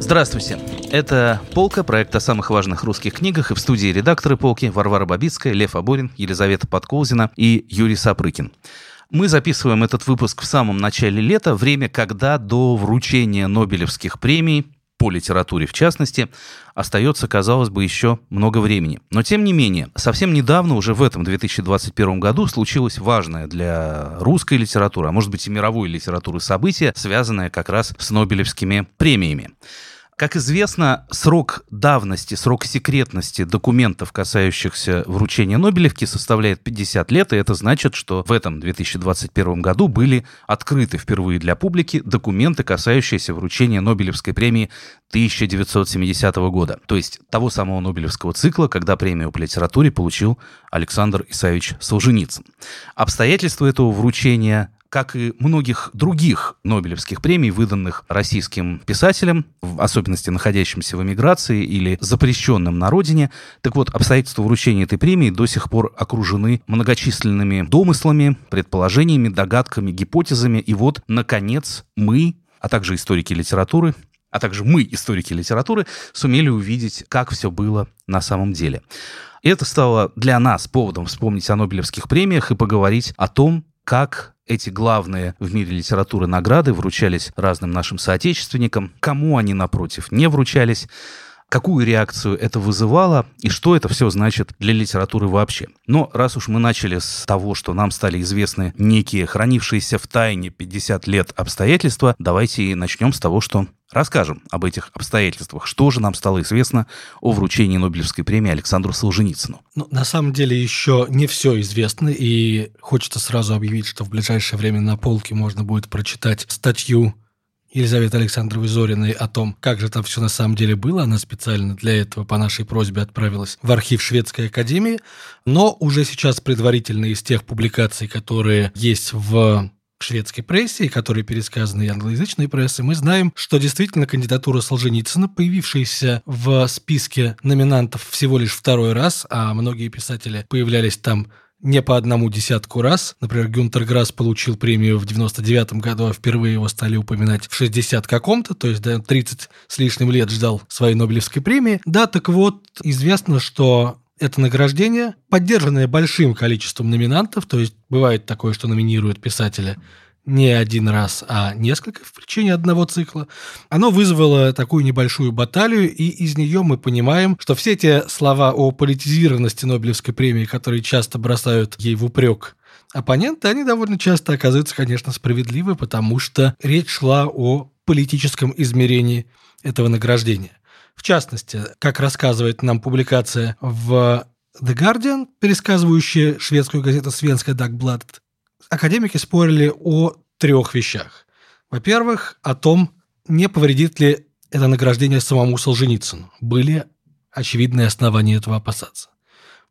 Здравствуйте. Это «Полка», проект о самых важных русских книгах, и в студии редакторы «Полки» Варвара Бабицкая, Лев Оборин, Елизавета Подколзина и Юрий Сапрыкин. Мы записываем этот выпуск в самом начале лета, время, когда до вручения Нобелевских премий, по литературе в частности, остается, казалось бы, еще много времени. Но, тем не менее, совсем недавно, уже в этом 2021 году, случилось важное для русской литературы, а может быть и мировой литературы событие, связанное как раз с Нобелевскими премиями. Как известно, срок давности, срок секретности документов, касающихся вручения Нобелевки, составляет 50 лет, и это значит, что в этом 2021 году были открыты впервые для публики документы, касающиеся вручения Нобелевской премии 1970 года, то есть того самого Нобелевского цикла, когда премию по литературе получил Александр Исаевич Солженицын. Обстоятельства этого вручения, как и многих других Нобелевских премий, выданных российским писателям, в особенности находящимся в эмиграции или запрещенным на родине. Так вот, обстоятельства вручения этой премии до сих пор окружены многочисленными домыслами, предположениями, догадками, гипотезами. И вот, наконец, мы, а также историки литературы, сумели увидеть, как все было на самом деле. И это стало для нас поводом вспомнить о Нобелевских премиях и поговорить о том, как эти главные в мире литературы награды вручались разным нашим соотечественникам, кому они, напротив, не вручались, какую реакцию это вызывало и что это все значит для литературы вообще. Но раз уж мы начали с того, что нам стали известны некие хранившиеся в тайне 50 лет обстоятельства, давайте и начнем с того, что расскажем об этих обстоятельствах. Что же нам стало известно о вручении Нобелевской премии Александру Солженицыну? На самом деле еще не все известно, и хочется сразу объявить, что в ближайшее время на полке можно будет прочитать статью Елизаветы Александровны Зориной о том, как же там все на самом деле было. Она специально для этого по нашей просьбе отправилась в архив Шведской академии, но уже сейчас предварительно из тех публикаций, которые есть в шведской прессе, которые пересказаны и англоязычной прессой, мы знаем, что действительно кандидатура Солженицына, появившаяся в списке номинантов всего лишь второй раз, а многие писатели появлялись там не по одному десятку раз. Например, Гюнтер Грасс получил премию в 99-м году, а впервые его стали упоминать в 60 каком-то, то есть 30 с лишним лет ждал своей Нобелевской премии. Да, так вот, известно, что это награждение, поддержанное большим количеством номинантов, то есть бывает такое, что номинируют писателя не один раз, а несколько в течение одного цикла, оно вызвало такую небольшую баталию, и из нее мы понимаем, что все те слова о политизированности Нобелевской премии, которые часто бросают ей в упрек оппоненты, они довольно часто оказываются, конечно, справедливы, потому что речь шла о политическом измерении этого награждения. В частности, как рассказывает нам публикация в The Guardian, пересказывающая шведскую газету «Свенска Дагбладет», академики спорили о трех вещах. Во-первых, о том, не повредит ли это награждение самому Солженицыну. Были очевидные основания этого опасаться.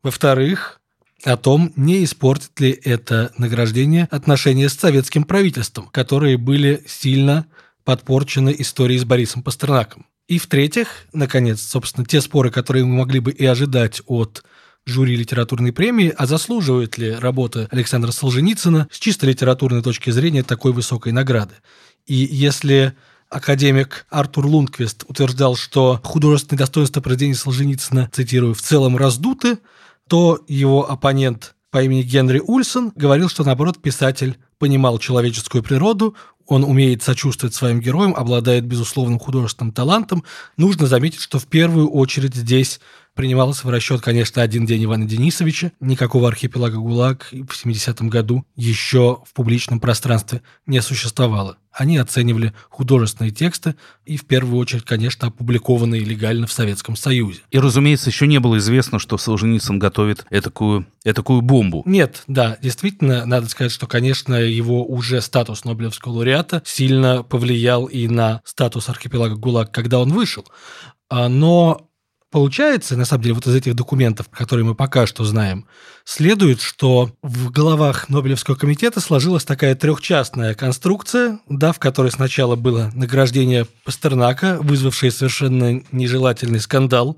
Во-вторых, о том, не испортит ли это награждение отношения с советским правительством, которые были сильно подпорчены историей с Борисом Пастернаком. И в-третьих, наконец, собственно, те споры, которые мы могли бы и ожидать от жюри литературной премии, а заслуживает ли работа Александра Солженицына с чисто литературной точки зрения такой высокой награды. И если академик Артур Лундквист утверждал, что художественные достоинства произведений Солженицына, цитирую, «в целом раздуты», то его оппонент по имени Генри Ульсон говорил, что, наоборот, писатель понимал человеческую природу, он умеет сочувствовать своим героям, обладает безусловным художественным талантом. Нужно заметить, что в первую очередь здесь принимался в расчет, конечно, «Один день Ивана Денисовича». Никакого «Архипелага ГУЛАГ» в 70-м году еще в публичном пространстве не существовало. Они оценивали художественные тексты и, в первую очередь, конечно, опубликованные легально в Советском Союзе. И, разумеется, еще не было известно, что Солженицын готовит этакую бомбу. Нет, да, действительно, надо сказать, что, конечно, его уже статус Нобелевского лауреата сильно повлиял и на статус «Архипелага ГУЛАГ», когда он вышел. Но получается, на самом деле, вот из этих документов, которые мы пока что знаем, следует, что в головах Нобелевского комитета сложилась такая трехчастная конструкция, да, в которой сначала было награждение Пастернака, вызвавшее совершенно нежелательный скандал.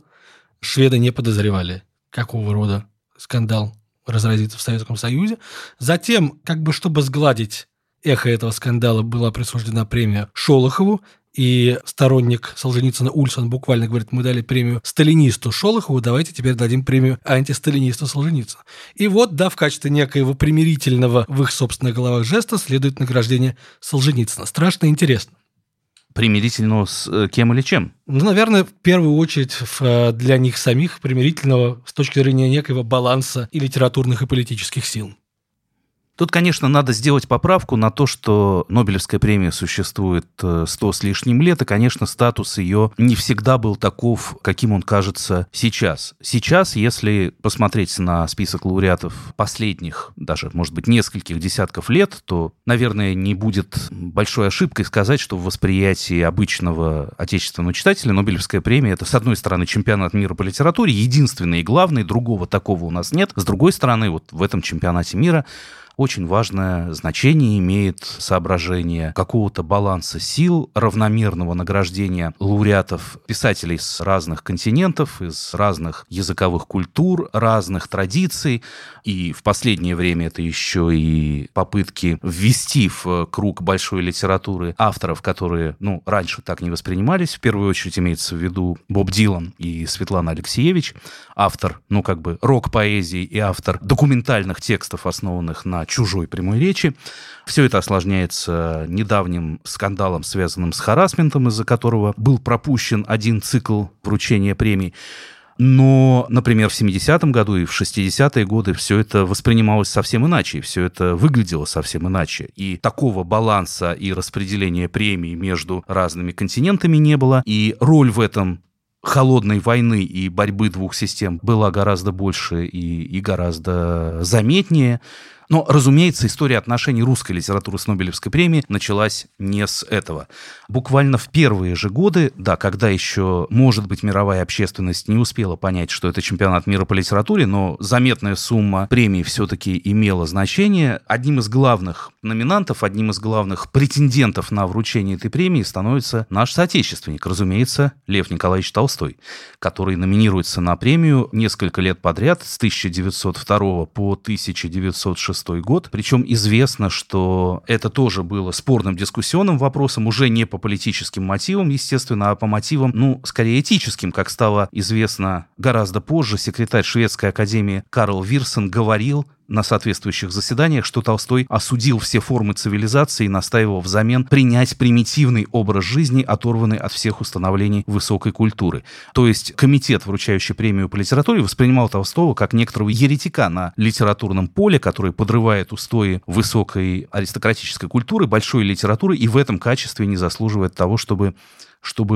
Шведы не подозревали, какого рода скандал разразится в Советском Союзе. Затем, чтобы сгладить эхо этого скандала была присуждена премия Шолохову, и сторонник Солженицына Ульсон буквально говорит: мы дали премию сталинисту Шолохову, давайте теперь дадим премию антисталинисту Солженицыну. И вот, да, в качестве некоего примирительного в их собственных головах жеста следует награждение Солженицына. Страшно интересно. Примирительного с кем или чем? Ну, наверное, в первую очередь для них самих примирительного с точки зрения некоего баланса и литературных, и политических сил. Тут, конечно, надо сделать поправку на то, что Нобелевская премия существует 100 с лишним лет, и, конечно, статус ее не всегда был таков, каким он кажется сейчас. Сейчас, если посмотреть на список лауреатов последних, даже, может быть, нескольких десятков лет, то, наверное, не будет большой ошибкой сказать, что в восприятии обычного отечественного читателя Нобелевская премия – это, с одной стороны, чемпионат мира по литературе, единственный и главный, другого такого у нас нет. С другой стороны, вот в этом чемпионате мира очень важное значение имеет соображение какого-то баланса сил, равномерного награждения лауреатов писателей с разных континентов, из разных языковых культур, разных традиций. И в последнее время это еще и попытки ввести в круг большой литературы авторов, которые, раньше так не воспринимались. В первую очередь имеется в виду Боб Дилан и Светлана Алексеевич, автор, рок-поэзии и автор документальных текстов, основанных на чужой прямой речи. Все это осложняется недавним скандалом, связанным с харассментом, из-за которого был пропущен один цикл вручения премий. Но, например, в 70-м году и в 60-е годы все это воспринималось совсем иначе, все это выглядело совсем иначе. И такого баланса и распределения премий между разными континентами не было, и роль в этом холодной войны и борьбы двух систем была гораздо больше и гораздо заметнее. Но, разумеется, история отношений русской литературы с Нобелевской премией началась не с этого. Буквально в первые же годы, когда еще, может быть, мировая общественность не успела понять, что это чемпионат мира по литературе, но заметная сумма премий все-таки имела значение. Одним из главных номинантов, одним из главных претендентов на вручение этой премии становится наш соотечественник, разумеется, Лев Николаевич Толстой, который номинируется на премию несколько лет подряд, с 1902 по 1906 год. Причем известно, что это тоже было спорным дискуссионным вопросом, уже не по политическим мотивам, естественно, а по мотивам, скорее этическим, как стало известно гораздо позже. Секретарь Шведской академии Карл Вирсон говорил на соответствующих заседаниях, что Толстой осудил все формы цивилизации и настаивал взамен принять примитивный образ жизни, оторванный от всех установлений высокой культуры. То есть комитет, вручающий премию по литературе, воспринимал Толстого как некоторого еретика на литературном поле, который подрывает устои высокой аристократической культуры, большой литературы, и в этом качестве не заслуживает того, чтобы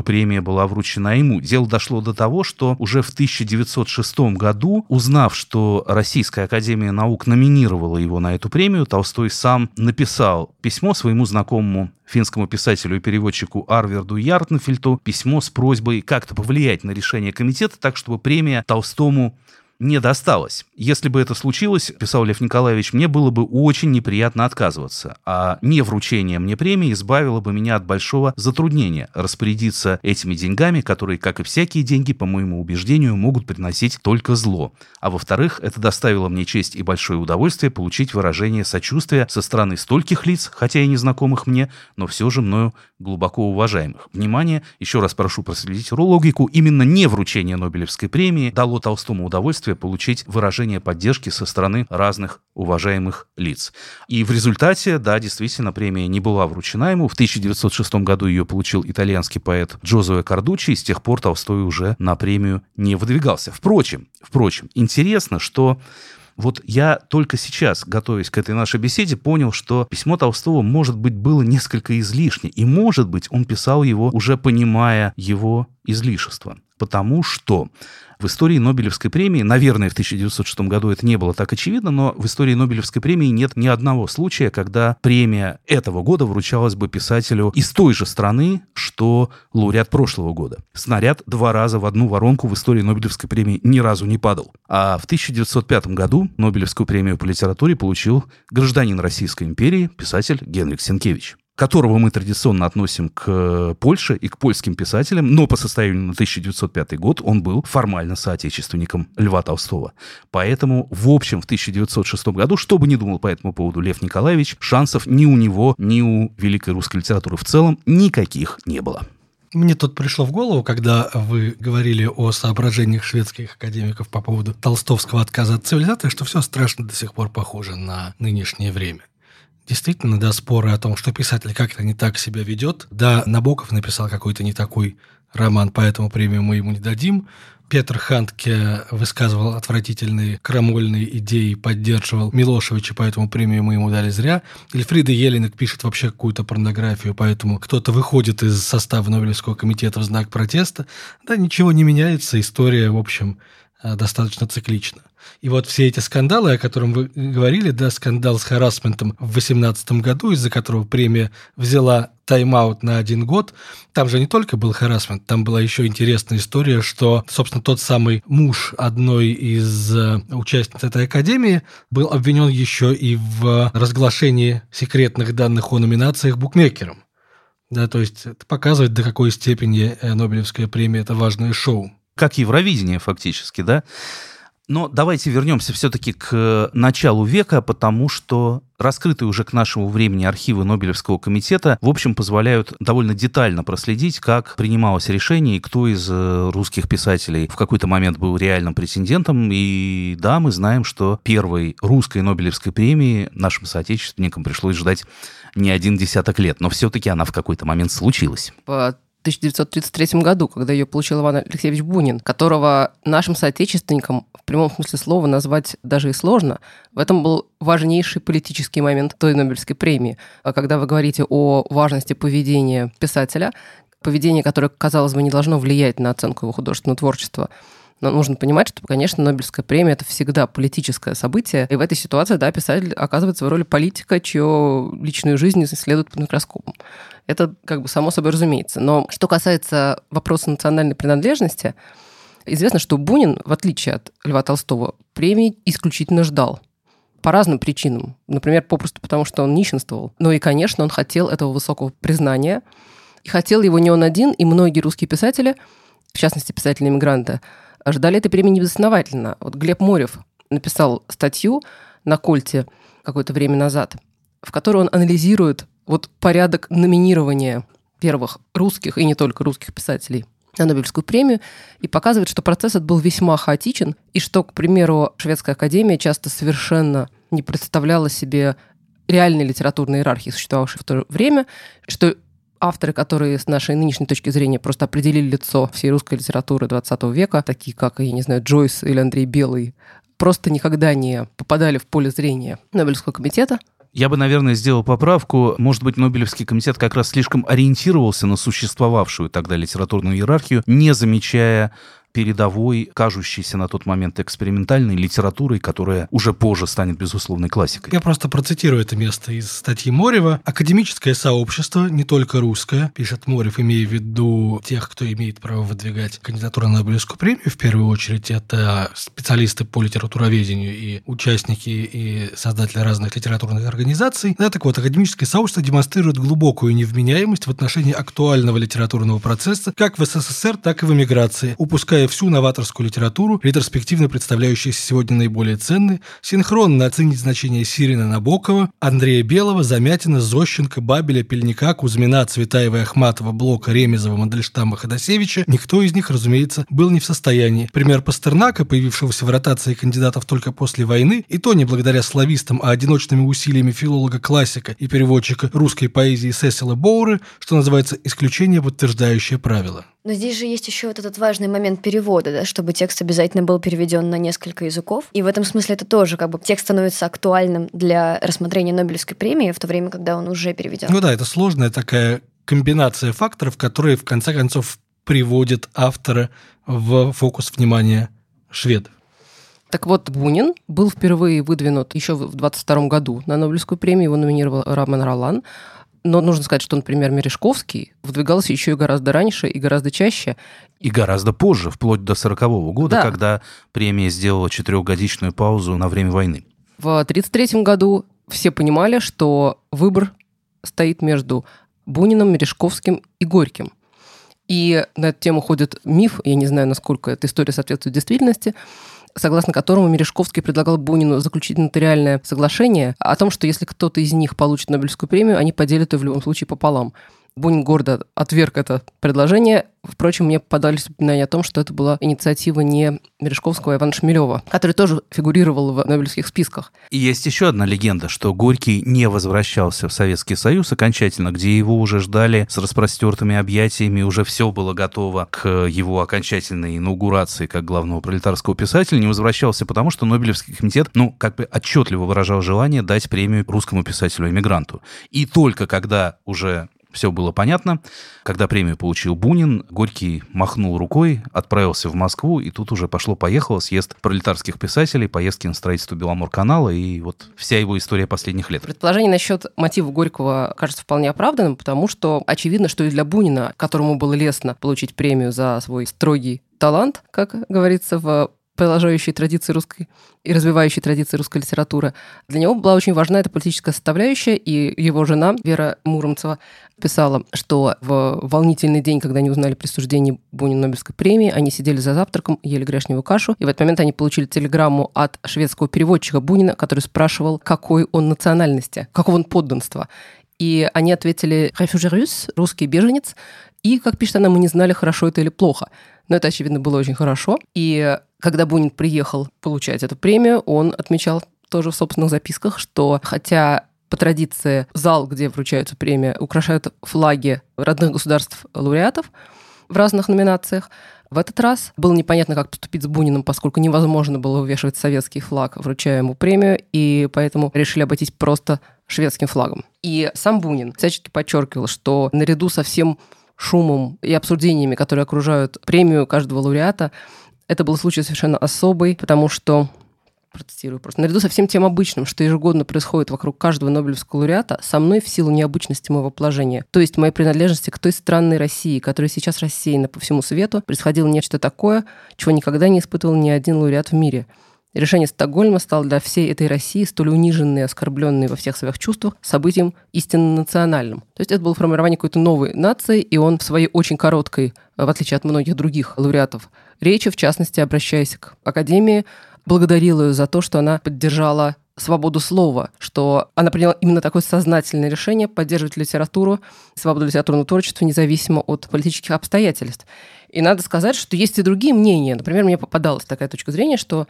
премия была вручена ему. Дело дошло до того, что уже в 1906 году, узнав, что Российская академия наук номинировала его на эту премию, Толстой сам написал письмо своему знакомому финскому писателю и переводчику Арверду Яртнефельду, письмо с просьбой как-то повлиять на решение комитета так, чтобы премия Толстому не досталось. Если бы это случилось, писал Лев Николаевич, мне было бы очень неприятно отказываться, а не вручение мне премии избавило бы меня от большого затруднения распорядиться этими деньгами, которые, как и всякие деньги, по моему убеждению, могут приносить только зло. А во-вторых, это доставило мне честь и большое удовольствие получить выражение сочувствия со стороны стольких лиц, хотя и незнакомых мне, но все же мною глубоко уважаемых. Внимание, еще раз прошу проследить логику, именно не вручение Нобелевской премии дало Толстому удовольствие получить выражение поддержки со стороны разных уважаемых лиц. И в результате, действительно, премия не была вручена ему. В 1906 году ее получил итальянский поэт Джозео Кардучи, и с тех пор Толстой уже на премию не выдвигался. Впрочем, интересно, что вот я только сейчас, готовясь к этой нашей беседе, понял, что письмо Толстого, может быть, было несколько излишне, и, может быть, он писал его, уже понимая его излишество. Потому что в истории Нобелевской премии, наверное, в 1906 году это не было так очевидно, но в истории Нобелевской премии нет ни одного случая, когда премия этого года вручалась бы писателю из той же страны, что лауреат прошлого года. Снаряд 2 раза в одну воронку в истории Нобелевской премии ни разу не падал. А в 1905 году Нобелевскую премию по литературе получил гражданин Российской империи, писатель Генрик Сенкевич. которого мы традиционно относим к Польше и к польским писателям, но по состоянию на 1905 год он был формально соотечественником Льва Толстого. Поэтому, в общем, в 1906 году, что бы ни думал по этому поводу Лев Николаевич, шансов ни у него, ни у великой русской литературы в целом никаких не было. Мне тут пришло в голову, когда вы говорили о соображениях шведских академиков по поводу толстовского отказа от цивилизации, что все страшно до сих пор похоже на нынешнее время. Действительно, да, споры о том, что писатель как-то не так себя ведет. Да, Набоков написал какой-то не такой роман, поэтому премию мы ему не дадим. Петр Хантке высказывал отвратительные крамольные идеи, поддерживал Милошевича, поэтому премию мы ему дали зря. Эльфрида Еленек пишет вообще какую-то порнографию, поэтому кто-то выходит из состава Нобелевского комитета в знак протеста. Да, ничего не меняется, история, в общем, достаточно циклична. И вот все эти скандалы, о котором вы говорили, да, скандал с харассментом в 2018 году, из-за которого премия взяла тайм-аут на 1 год, там же не только был харассмент, там была еще интересная история, что, собственно, тот самый муж одной из участниц этой академии был обвинен еще и в разглашении секретных данных о номинациях букмекерам. Да, то есть это показывает, до какой степени Нобелевская премия – это важное шоу. Как Евровидение фактически, да? Но давайте вернемся все-таки к началу века, потому что раскрытые уже к нашему времени архивы Нобелевского комитета, в общем, позволяют довольно детально проследить, как принималось решение и кто из русских писателей в какой-то момент был реальным претендентом. И да, мы знаем, что первой русской Нобелевской премии нашим соотечественникам пришлось ждать не 10 лет, но все-таки она в какой-то момент случилась. 1933 году, когда ее получил Иван Алексеевич Бунин, которого нашим соотечественникам в прямом смысле слова назвать даже и сложно. В этом был важнейший политический момент той Нобелевской премии. Когда вы говорите о важности поведения писателя, поведение, которое, казалось бы, не должно влиять на оценку его художественного творчества, но нужно понимать, что, конечно, Нобелевская премия – это всегда политическое событие, и в этой ситуации, да, писатель оказывается в роли политика, чью личную жизнь исследуют под микроскопом. Это как бы само собой разумеется. Но что касается вопроса национальной принадлежности, известно, что Бунин, в отличие от Льва Толстого, премии исключительно ждал. По разным причинам. Например, попросту потому, что он нищенствовал. Но и, конечно, он хотел этого высокого признания. И хотел его не он один, и многие русские писатели, в частности, писатели-эмигранты, ждали этой премии безосновательно. Вот Глеб Морев написал статью на Кольте какое-то время назад, в которой он анализирует вот порядок номинирования первых русских и не только русских писателей на Нобелевскую премию и показывает, что процесс этот был весьма хаотичен и что, к примеру, Шведская академия часто совершенно не представляла себе реальной литературной иерархии, существовавшей в то время, что авторы, которые с нашей нынешней точки зрения просто определили лицо всей русской литературы XX века, такие как, я не знаю, Джойс или Андрей Белый, просто никогда не попадали в поле зрения Нобелевского комитета. Я бы, наверное, сделал поправку. Может быть, Нобелевский комитет как раз слишком ориентировался на существовавшую тогда литературную иерархию, не замечая передовой, кажущейся на тот момент экспериментальной литературой, которая уже позже станет безусловной классикой. Я просто процитирую это место из статьи Морева. «Академическое сообщество, не только русское», пишет Морев, имея в виду тех, кто имеет право выдвигать кандидатуру на Нобелевскую премию. В первую очередь это специалисты по литературоведению и участники и создатели разных литературных организаций. Да, так вот, академическое сообщество демонстрирует глубокую невменяемость в отношении актуального литературного процесса как в СССР, так и в эмиграции, упуская всю новаторскую литературу, ретроспективно представляющуюся сегодня наиболее ценной, синхронно оценить значение Сирина, Набокова, Андрея Белого, Замятина, Зощенко, Бабеля, Пельника, Кузьмина, Цветаева, Ахматова, Блока, Ремезова, Мандельштама, Ходосевича, никто из них, разумеется, был не в состоянии. Пример Пастернака, появившегося в ротации кандидатов только после войны, и то не благодаря славистам, а одиночными усилиями филолога-классика и переводчика русской поэзии Сесила Боуры, что называется «исключение, подтверждающее правило». Но здесь же есть еще вот этот важный момент перевода, да, чтобы текст обязательно был переведен на несколько языков. И в этом смысле это тоже как бы текст становится актуальным для рассмотрения Нобелевской премии в то время, когда он уже переведен. Ну да, это сложная такая комбинация факторов, которые в конце концов приводят автора в фокус внимания шведов. Так вот, Бунин был впервые выдвинут еще в 1922 году на Нобелевскую премию, его номинировал Раман Ролан. Но нужно сказать, что, например, Мережковский выдвигался еще и гораздо раньше, и гораздо чаще. И гораздо позже, вплоть до 40-го года, да, когда премия сделала 4-годичную паузу на время войны. В 1933 году все понимали, что выбор стоит между Буниным, Мережковским и Горьким. И на эту тему ходит миф, я не знаю, насколько эта история соответствует действительности, согласно которому Мережковский предлагал Бунину заключить нотариальное соглашение о том, что если кто-то из них получит Нобелевскую премию, они поделят ее в любом случае пополам. Бунин гордо отверг это предложение. Впрочем, мне подались упоминания о том, что это была инициатива не Мережковского, а Ивана Шмелева, который тоже фигурировал в нобелевских списках. И есть еще одна легенда, что Горький не возвращался в Советский Союз окончательно, где его уже ждали с распростертыми объятиями, уже все было готово к его окончательной инаугурации как главного пролетарского писателя. Не возвращался потому, что Нобелевский комитет, как бы отчетливо выражал желание дать премию русскому писателю-эмигранту. И только когда уже... все было понятно. Когда премию получил Бунин, Горький махнул рукой, отправился в Москву, и тут уже пошло-поехало съезд пролетарских писателей, поездки на строительство Беломорканала, и вот вся его история последних лет. Предположение насчет мотива Горького кажется вполне оправданным, потому что очевидно, что и для Бунина, которому было лестно получить премию за свой строгий талант, как говорится в продолжающей традиции русской и развивающей традиции русской литературы. Для него была очень важна эта политическая составляющая, и его жена Вера Муромцева писала, что в волнительный день, когда они узнали присуждение Бунину Нобелевской премии, они сидели за завтраком, ели гречневую кашу, и в этот момент они получили телеграмму от шведского переводчика Бунина, который спрашивал, какой он национальности, какого он подданства. И они ответили «Рефюжерюс», «русский беженец», и, как пишет она, мы не знали, хорошо это или плохо. Но это, очевидно, было очень хорошо. И когда Бунин приехал получать эту премию, он отмечал тоже в собственных записках, что хотя по традиции зал, где вручаются премии, украшают флаги родных государств-лауреатов в разных номинациях, в этот раз было непонятно, как поступить с Буниным, поскольку невозможно было вывешивать советский флаг, вручая ему премию, и поэтому решили обойтись просто шведским флагом. И сам Бунин всячески подчеркивал, что наряду со всем шумом и обсуждениями, которые окружают премию каждого лауреата, это был случай совершенно особый, потому что, процитирую просто, наряду со всем тем обычным, что ежегодно происходит вокруг каждого нобелевского лауреата, со мной в силу необычности моего положения, то есть моей принадлежности к той странной России, которая сейчас рассеяна по всему свету, происходило нечто такое, чего никогда не испытывал ни один лауреат в мире. Решение Стокгольма стало для всей этой России, столь униженной и оскорбленной во всех своих чувствах, событием истинно национальным. То есть это было формирование какой-то новой нации, и он в своей очень короткой, в отличие от многих других лауреатов, речи, в частности, обращаясь к Академии, благодарил ее за то, что она поддержала свободу слова, что она приняла именно такое сознательное решение поддерживать литературу, свободу литературного творчества, независимо от политических обстоятельств. И надо сказать, что есть и другие мнения. Например, мне попадалась такая точка зрения, что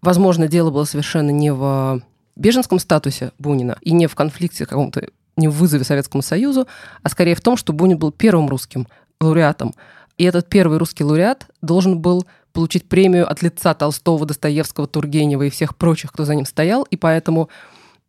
возможно, дело было совершенно не в беженском статусе Бунина и не в конфликте каком-то, не в вызове Советскому Союзу, а скорее в том, что Бунин был первым русским лауреатом. И этот первый русский лауреат должен был получить премию от лица Толстого, Достоевского, Тургенева и всех прочих, кто за ним стоял. И поэтому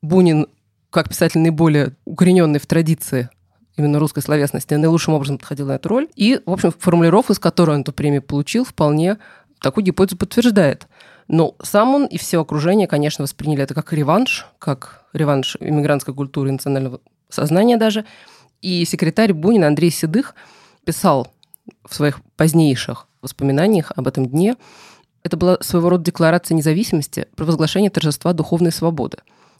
Бунин, как писатель наиболее укорененный в традиции именно русской словесности, наилучшим образом подходил на эту роль. И, в общем, формулировку, из которой он эту премию получил, вполне такую гипотезу подтверждает. Но сам он и все окружение, конечно, восприняли это как реванш иммигрантской культуры и национального сознания даже. И секретарь Бунина Андрей Седых писал в своих позднейших воспоминаниях об этом дне. Это была своего рода декларация независимости, провозглашение торжества духовной свободы.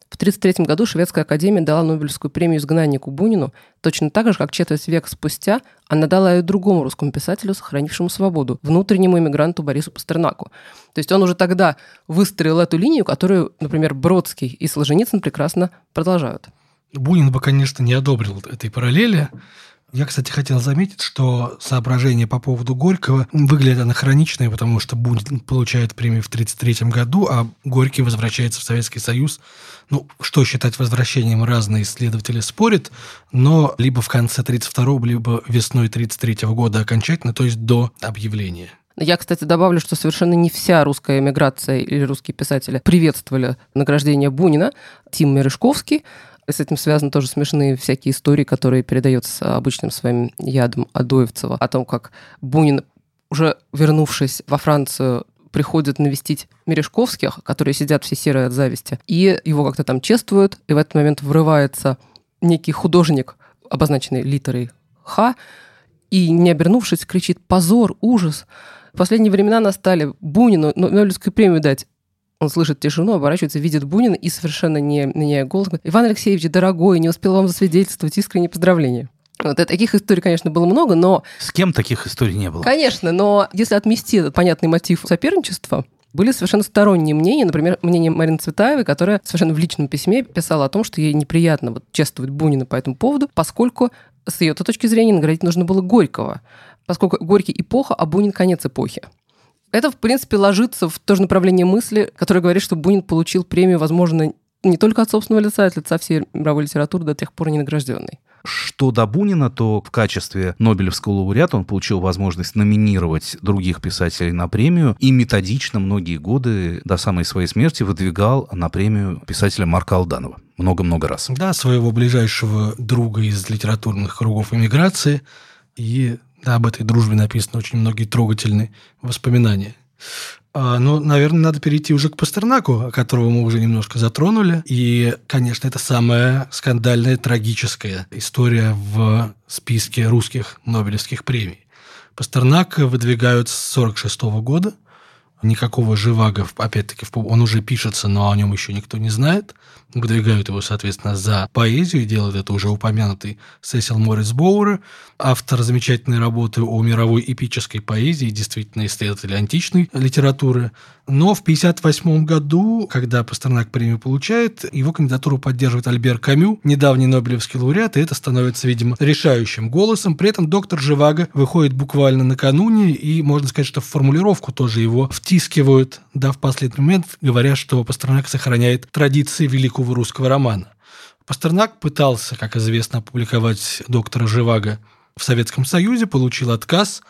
В 1933 году Шведская академия дала Нобелевскую премию изгнаннику Бунину, точно так же, как четверть века спустя она дала ее другому русскому писателю, сохранившему свободу, внутреннему эмигранту Борису Пастернаку. То есть он уже тогда выстроил эту линию, которую, например, Бродский и Солженицын прекрасно продолжают. Бунин бы, конечно, не одобрил этой параллели. Я, кстати, хотел заметить, что соображение по поводу Горького выглядит анахронично, потому что Бунин получает премию в 1933 году, а Горький возвращается в Советский Союз. Что считать возвращением, разные исследователи спорят, но либо в конце 1932, либо весной 1933 года окончательно, то есть до объявления. Я, кстати, добавлю, что совершенно не вся русская эмиграция или русские писатели приветствовали награждение Бунина. Тим Мережковский. С этим связаны тоже смешные всякие истории, которые передаются обычным своим ядом Адоевцева, о том, как Бунин, уже вернувшись во Францию, приходит навестить Мережковских, которые сидят все серые от зависти, и его как-то там чествуют, и в этот момент врывается некий художник, обозначенный литерой «Х», и, не обернувшись, кричит «Позор! Ужас!» В последние времена настали Бунину Нобелевскую премию дать. Он слышит тишину, оборачивается, видит Бунина и, совершенно не меняя голос, говорит: «Иван Алексеевич, дорогой, не успел вам засвидетельствовать искренние поздравления». Вот, таких историй, конечно, было много, но... С кем таких историй не было? Конечно, но если отмести этот понятный мотив соперничества, были совершенно сторонние мнения, например, мнение Марины Цветаевой, которая совершенно в личном письме писала о том, что ей неприятно чествовать Бунина по этому поводу, поскольку с ее точки зрения наградить нужно было Горького, поскольку Горький эпоха, а Бунин конец эпохи. Это, в принципе, ложится в то же направление мысли, которое говорит, что Бунин получил премию, возможно, не только от собственного лица, а от лица всей мировой литературы, до тех пор не награжденной. Что до Бунина, то в качестве Нобелевского лауреата он получил возможность номинировать других писателей на премию и методично многие годы до самой своей смерти выдвигал на премию писателя Марка Алданова. Много-много раз. Да, своего ближайшего друга из литературных кругов эмиграции. И да, об этой дружбе написано очень многие трогательные воспоминания. Но, наверное, надо перейти уже к Пастернаку, которого мы уже немножко затронули. И, конечно, это самая скандальная, трагическая история в списке русских Нобелевских премий. Пастернак выдвигают с 1946 года. Никакого Живаго, опять-таки, он уже пишется, но о нем еще никто не знает. Выдвигают его, соответственно, за поэзию, и делает это уже упомянутый Сесил Морис Боуэр, автор замечательной работы о мировой эпической поэзии, действительно исследователь античной литературы. Но в 1958 году, когда Пастернак премию получает, его кандидатуру поддерживает Альбер Камю, недавний Нобелевский лауреат, и это становится, видимо, решающим голосом. При этом доктор Живаго выходит буквально накануне, и можно сказать, что в формулировку тоже его втискивают, да, в последний момент, говоря, что Пастернак сохраняет традиции великого русского романа. Пастернак пытался, как известно, опубликовать доктора Живаго в Советском Союзе, получил отказ,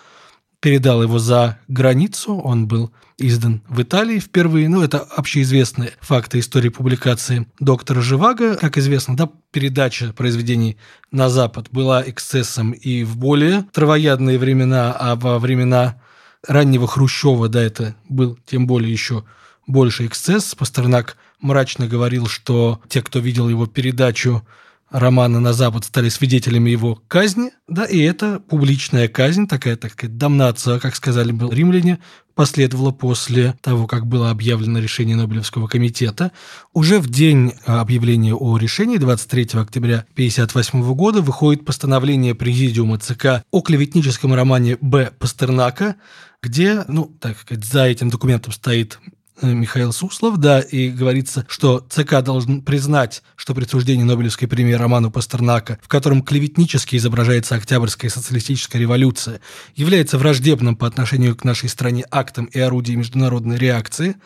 передал его за границу, он был издан в Италии впервые. Ну, это общеизвестные факты истории публикации доктора Живаго. Как известно, да, передача произведений на Запад была эксцессом и в более травоядные времена, а во времена раннего Хрущева, да, это был тем более еще больше эксцесс. Пастернак мрачно говорил, что те, кто видел его передачу романа на Запад, стали свидетелями его казни, да, и эта публичная казнь, такая, так сказать, дамнация, как сказали бы римляне, последовала после того, как было объявлено решение Нобелевского комитета. Уже в день объявления о решении, 23 октября 1958 года, выходит постановление Президиума ЦК о клеветническом романе Б. Пастернака, где, ну, так сказать, за этим документом стоит Михаил Суслов, да, и говорится, что ЦК должен признать, что присуждение Нобелевской премии роману Пастернака, в котором клеветнически изображается Октябрьская социалистическая революция, является враждебным по отношению к нашей стране актом и орудием международной реакции.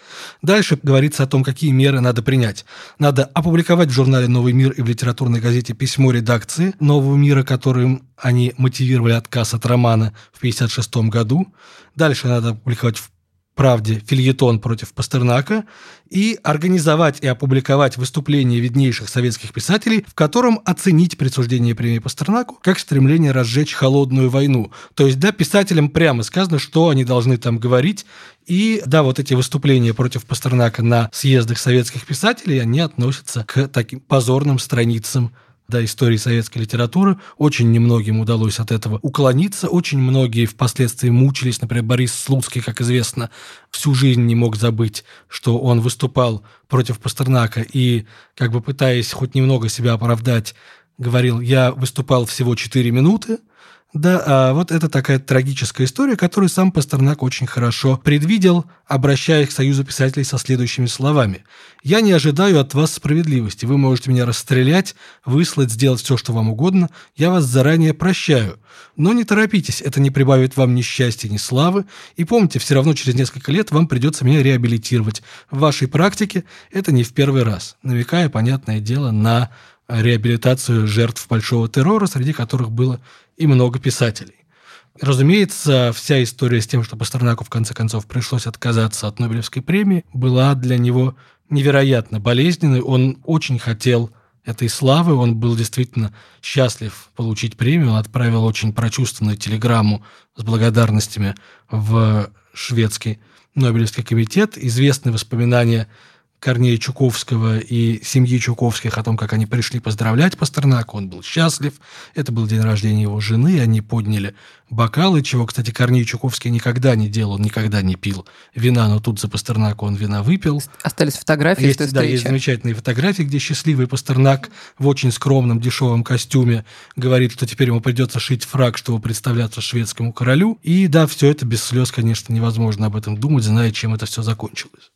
Дальше говорится о том, какие меры надо принять. Надо опубликовать в журнале «Новый мир» и в литературной газете письмо редакции «Нового мира», которым они мотивировали отказ от романа в 1956 году. Дальше надо опубликовать в «Правде» фельетон против Пастернака и организовать и опубликовать выступление виднейших советских писателей, в котором оценить присуждение премии Пастернаку как стремление разжечь холодную войну. То есть, да, писателям прямо сказано, что они должны там говорить, и, да, вот эти выступления против Пастернака на съездах советских писателей, они относятся к таким позорным страницам, да, истории советской литературы. Очень немногим удалось от этого уклониться. Очень многие впоследствии мучились. Например, Борис Слуцкий, как известно, всю жизнь не мог забыть, что он выступал против Пастернака и, как бы пытаясь хоть немного себя оправдать, говорил: «Я выступал всего 4 минуты». Да, а вот это такая трагическая история, которую сам Пастернак очень хорошо предвидел, обращаясь к Союзу писателей со следующими словами: «Я не ожидаю от вас справедливости. Вы можете меня расстрелять, выслать, сделать все, что вам угодно. Я вас заранее прощаю. Но не торопитесь, это не прибавит вам ни счастья, ни славы. И помните, все равно через несколько лет вам придется меня реабилитировать. В вашей практике это не в первый раз», намекая, понятное дело, на реабилитацию жертв большого террора, среди которых было и много писателей. Разумеется, вся история с тем, что Пастернаку в конце концов пришлось отказаться от Нобелевской премии, была для него невероятно болезненной. Он очень хотел этой славы, он был действительно счастлив получить премию, он отправил очень прочувствованную телеграмму с благодарностями в шведский Нобелевский комитет. Известны воспоминания Корнея Чуковского и семьи Чуковских о том, как они пришли поздравлять Пастернака. Он был счастлив. Это был день рождения его жены. Они подняли бокалы, чего, кстати, Корней Чуковский никогда не делал. Он никогда не пил вина, но тут за Пастернака он вина выпил. Остались фотографии с той встречи. Да, есть замечательные фотографии, где счастливый Пастернак в очень скромном дешевом костюме говорит, что теперь ему придется шить фрак, чтобы представляться шведскому королю. И да, все это без слез, конечно, невозможно об этом думать, зная, чем это все закончилось.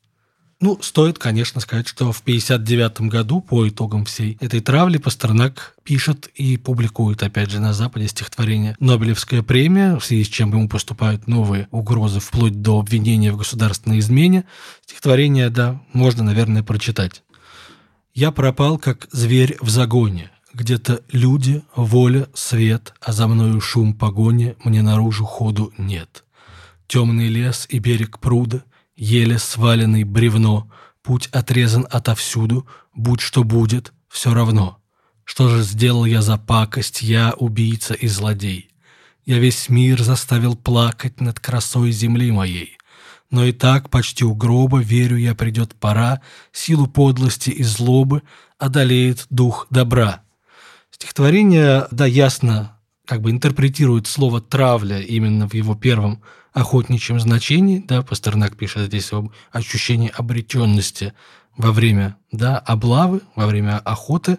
Ну, стоит, конечно, сказать, что в 1959 году по итогам всей этой травли Пастернак пишет и публикует, опять же, на Западе стихотворение «Нобелевская премия», в связи с чем ему поступают новые угрозы вплоть до обвинения в государственной измене. Стихотворение, да, можно, наверное, прочитать. «Я пропал, как зверь в загоне. Где-то люди, воля, свет, а за мною шум погони, мне наружу ходу нет. Темный лес и берег пруда, еле сваленный бревно, путь отрезан отовсюду, будь что будет, все равно. Что же сделал я за пакость, я убийца и злодей? Я весь мир заставил плакать над красой земли моей. Но и так почти у гроба, верю я, придет пора, силу подлости и злобы одолеет дух добра». Стихотворение, да, ясно, как бы интерпретирует слово «травля» именно в его первом охотничьем значении, да, Пастернак пишет здесь об ощущении обреченности во время, да, облавы, во время охоты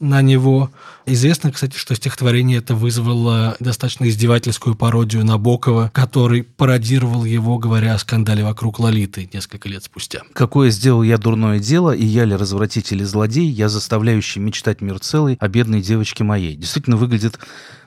на него. Известно, кстати, что стихотворение это вызвало достаточно издевательскую пародию Набокова, который пародировал его, говоря о скандале вокруг Лолиты несколько лет спустя. «Какое сделал я дурное дело, и я ли развратитель и злодей, я заставляющий мечтать мир целый о бедной девочке моей». Действительно выглядит...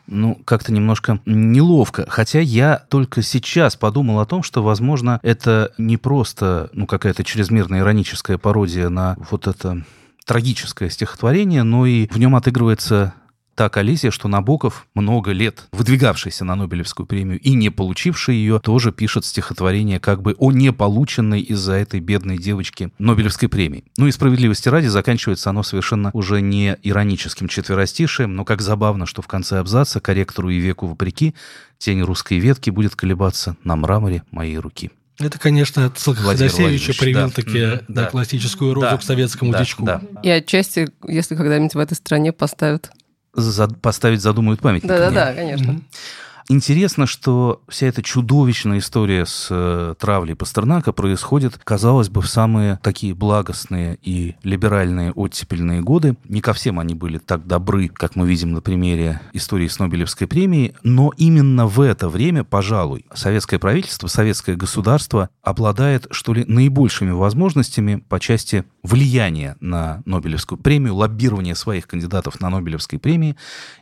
ну, как-то немножко неловко. Хотя я только сейчас подумал о том, что, возможно, это не просто, ну, какая-то чрезмерно ироническая пародия на вот это трагическое стихотворение, но и в нем отыгрывается та коллизия, что Набоков, много лет выдвигавшийся на Нобелевскую премию и не получивший ее, тоже пишет стихотворение как бы о неполученной из-за этой бедной девочки Нобелевской премии. Ну и справедливости ради, заканчивается оно совершенно уже не ироническим четверостишием, но как забавно, что в конце абзаца «корректору и веку вопреки, тень русской ветки будет колебаться на мраморе моей руки». Это, конечно, от Ходосевича привел таки на классическую розу к советскому дичку. Да. И отчасти, если когда-нибудь в этой стране поставить задумают памятник. Да, конечно. Интересно, что вся эта чудовищная история с травлей Пастернака происходит, казалось бы, в самые такие благостные и либеральные оттепельные годы. Не ко всем они были так добры, как мы видим на примере истории с Нобелевской премией, но именно в это время, пожалуй, советское правительство, советское государство обладает, что ли, наибольшими возможностями по части влияния на Нобелевскую премию, лоббирования своих кандидатов на Нобелевской премии,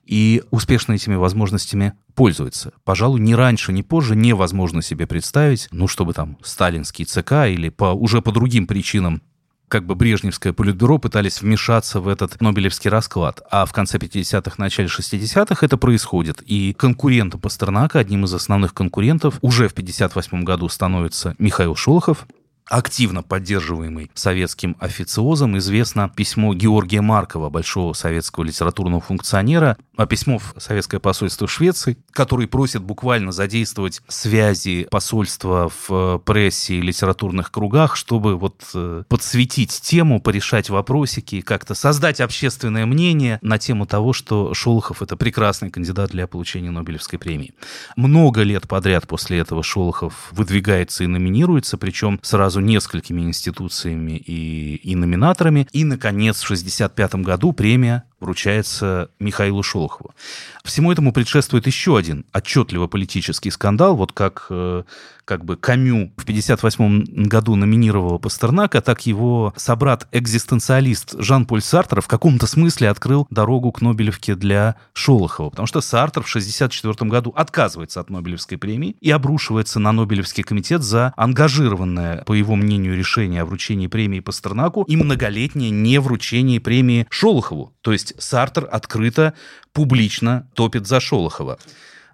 и успешно этими возможностями пользуется. Пожалуй, ни раньше, ни позже невозможно себе представить, ну, чтобы там сталинский ЦК или уже по другим причинам как бы Брежневское политбюро пытались вмешаться в этот Нобелевский расклад. А в конце 50-х, начале 60-х это происходит. И конкурентом Пастернака, одним из основных конкурентов, уже в 58-м году становится Михаил Шолохов, активно поддерживаемый советским официозом. Известно письмо Георгия Маркова, большого советского литературного функционера, а письмо в советское посольство в Швеции, который просит буквально задействовать связи посольства в прессе и литературных кругах, чтобы вот подсветить тему, порешать вопросики, как-то создать общественное мнение на тему того, что Шолохов – это прекрасный кандидат для получения Нобелевской премии. Много лет подряд после этого Шолохов выдвигается и номинируется, причем сразу несколькими институциями и номинаторами. И, наконец, в 1965 году премия вручается Михаилу Шолохову. Всему этому предшествует еще один отчетливо политический скандал. Вот как бы Камю в 1958 году номинировал Пастернака, так его собрат-экзистенциалист Жан-Поль Сартр в каком-то смысле открыл дорогу к Нобелевке для Шолохова, потому что Сартр в 1964 году отказывается от Нобелевской премии и обрушивается на Нобелевский комитет за ангажированное, по его мнению, решение о вручении премии Пастернаку и многолетнее невручение премии Шолохову. То есть Сартр открыто, публично топит за Шолохова.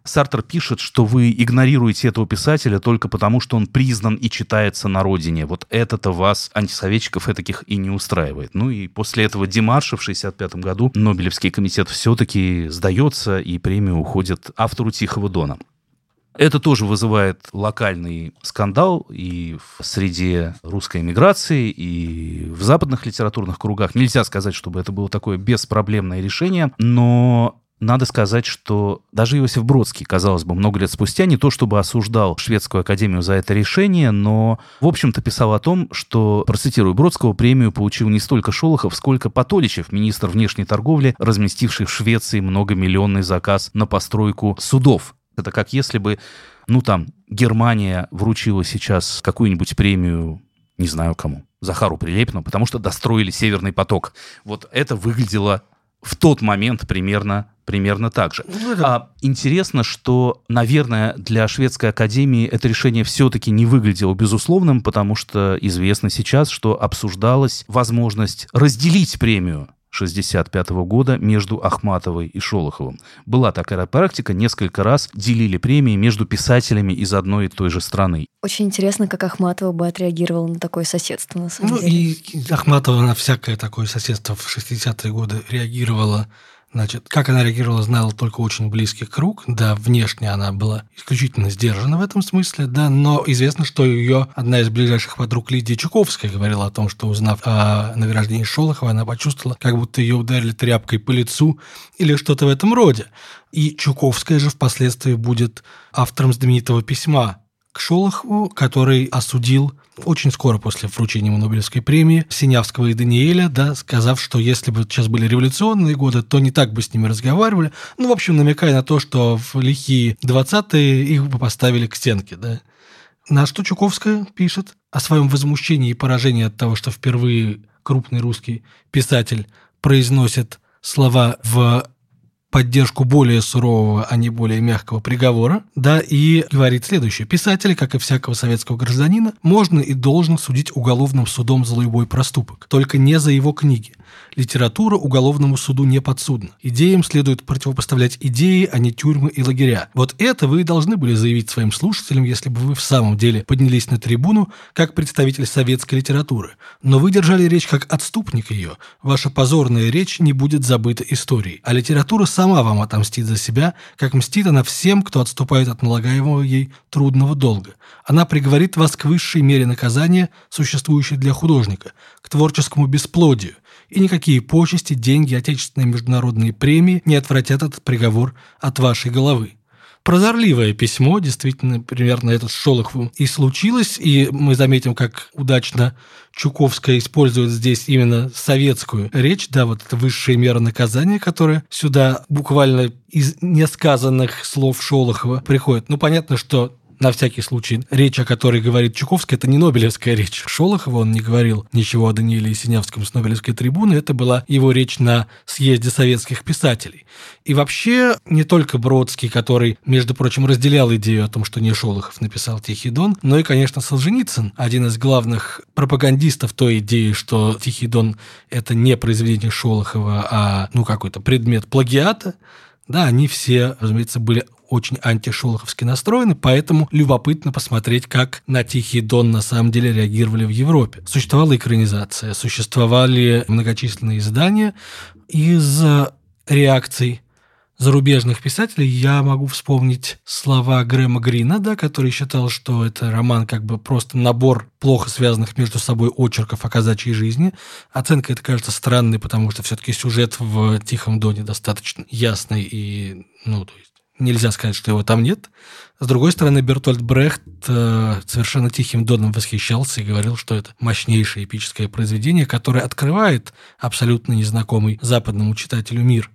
Сартр пишет, что вы игнорируете этого писателя только потому, что он признан и читается на родине. Вот это-то вас, антисоветчиков, этаких и не устраивает. Ну и после этого демарша в 1965 году Нобелевский комитет все-таки сдается, и премия уходит автору «Тихого Дона». Это тоже вызывает локальный скандал и в среде русской эмиграции, и в западных литературных кругах. Нельзя сказать, чтобы это было такое беспроблемное решение, но... Надо сказать, что даже Иосиф Бродский, казалось бы, много лет спустя, не то чтобы осуждал Шведскую академию за это решение, но, в общем-то, писал о том, что, процитирую Бродского, премию получил не столько Шолохов, сколько Потоличев, министр внешней торговли, разместивший в Швеции многомиллионный заказ на постройку судов. Это как если бы, Германия вручила сейчас какую-нибудь премию, не знаю кому, Захару Прилепину, потому что достроили Северный поток. Вот это выглядело в тот момент примерно так же. Интересно, что, наверное, для Шведской академии это решение все-таки не выглядело безусловным, потому что известно сейчас, что обсуждалась возможность разделить премию 1965 года между Ахматовой и Шолоховым. Была такая практика, несколько раз делили премии между писателями из одной и той же страны. Очень интересно, как Ахматова бы отреагировала на такое соседство, на самом деле. И Ахматова на всякое такое соседство в 60-е годы реагировала. Значит, как она реагировала, знала только очень близкий круг. Да, внешне она была исключительно сдержана в этом смысле, да, но известно, что ее одна из ближайших подруг Лидия Чуковская говорила о том, что, узнав о награждении Шолохова, она почувствовала, как будто ее ударили тряпкой по лицу или что-то в этом роде. И Чуковская же впоследствии будет автором знаменитого письма к Шолохову, который осудил очень скоро после вручения ему Нобелевской премии Синявского и Даниэля, да, сказав, что если бы сейчас были революционные годы, то не так бы с ними разговаривали. В общем, намекая на то, что в лихие 20-е их бы поставили к стенке, да. На что Чуковская пишет о своем возмущении и поражении от того, что впервые крупный русский писатель произносит слова в поддержку более сурового, а не более мягкого приговора, да, и говорит следующее. Писателя, как и всякого советского гражданина, можно и должен судить уголовным судом за любой проступок, только не за его книги. Литература уголовному суду не подсудна. Идеям следует противопоставлять идеи, а не тюрьмы и лагеря. Вот это вы и должны были заявить своим слушателям, если бы вы в самом деле поднялись на трибуну как представитель советской литературы. Но вы держали речь как отступник ее. Ваша позорная речь не будет забыта историей. А литература сама вам отомстит за себя, как мстит она всем, кто отступает от налагаемого ей трудного долга. Она приговорит вас к высшей мере наказания, существующей для художника, к творческому бесплодию, и никакие почести, деньги, отечественные и международные премии не отвратят этот приговор от вашей головы. Прозорливое письмо, действительно, примерно этот Шолохов и случилось, и мы заметим, как удачно Чуковская использует здесь именно советскую речь, да, вот это высшая мера наказания, которая сюда буквально из несказанных слов Шолохова приходит. Понятно, что на всякий случай речь, о которой говорит Чуковский, это не нобелевская речь Шолохова, он не говорил ничего о Данииле и Синявском с нобелевской трибуны, это была его речь на съезде советских писателей. И вообще не только Бродский, который, между прочим, разделял идею о том, что не Шолохов написал «Тихий Дон», но и, конечно, Солженицын, один из главных пропагандистов той идеи, что «Тихий Дон» — это не произведение Шолохова, а какой-то предмет плагиата. Да, они все, разумеется, были очень антишолоховски настроены, поэтому любопытно посмотреть, как на «Тихий Дон» на самом деле реагировали в Европе. Существовала экранизация, существовали многочисленные издания. Из реакций зарубежных писателей я могу вспомнить слова Грэма Грина, да, который считал, что это роман просто набор плохо связанных между собой очерков о казачьей жизни. Оценка эта кажется странной, потому что все-таки сюжет в «Тихом Доне» достаточно ясный и, нельзя сказать, что его там нет. С другой стороны, Бертольд Брехт совершенно «Тихим Доном» восхищался и говорил, что это мощнейшее эпическое произведение, которое открывает абсолютно незнакомый западному читателю мир.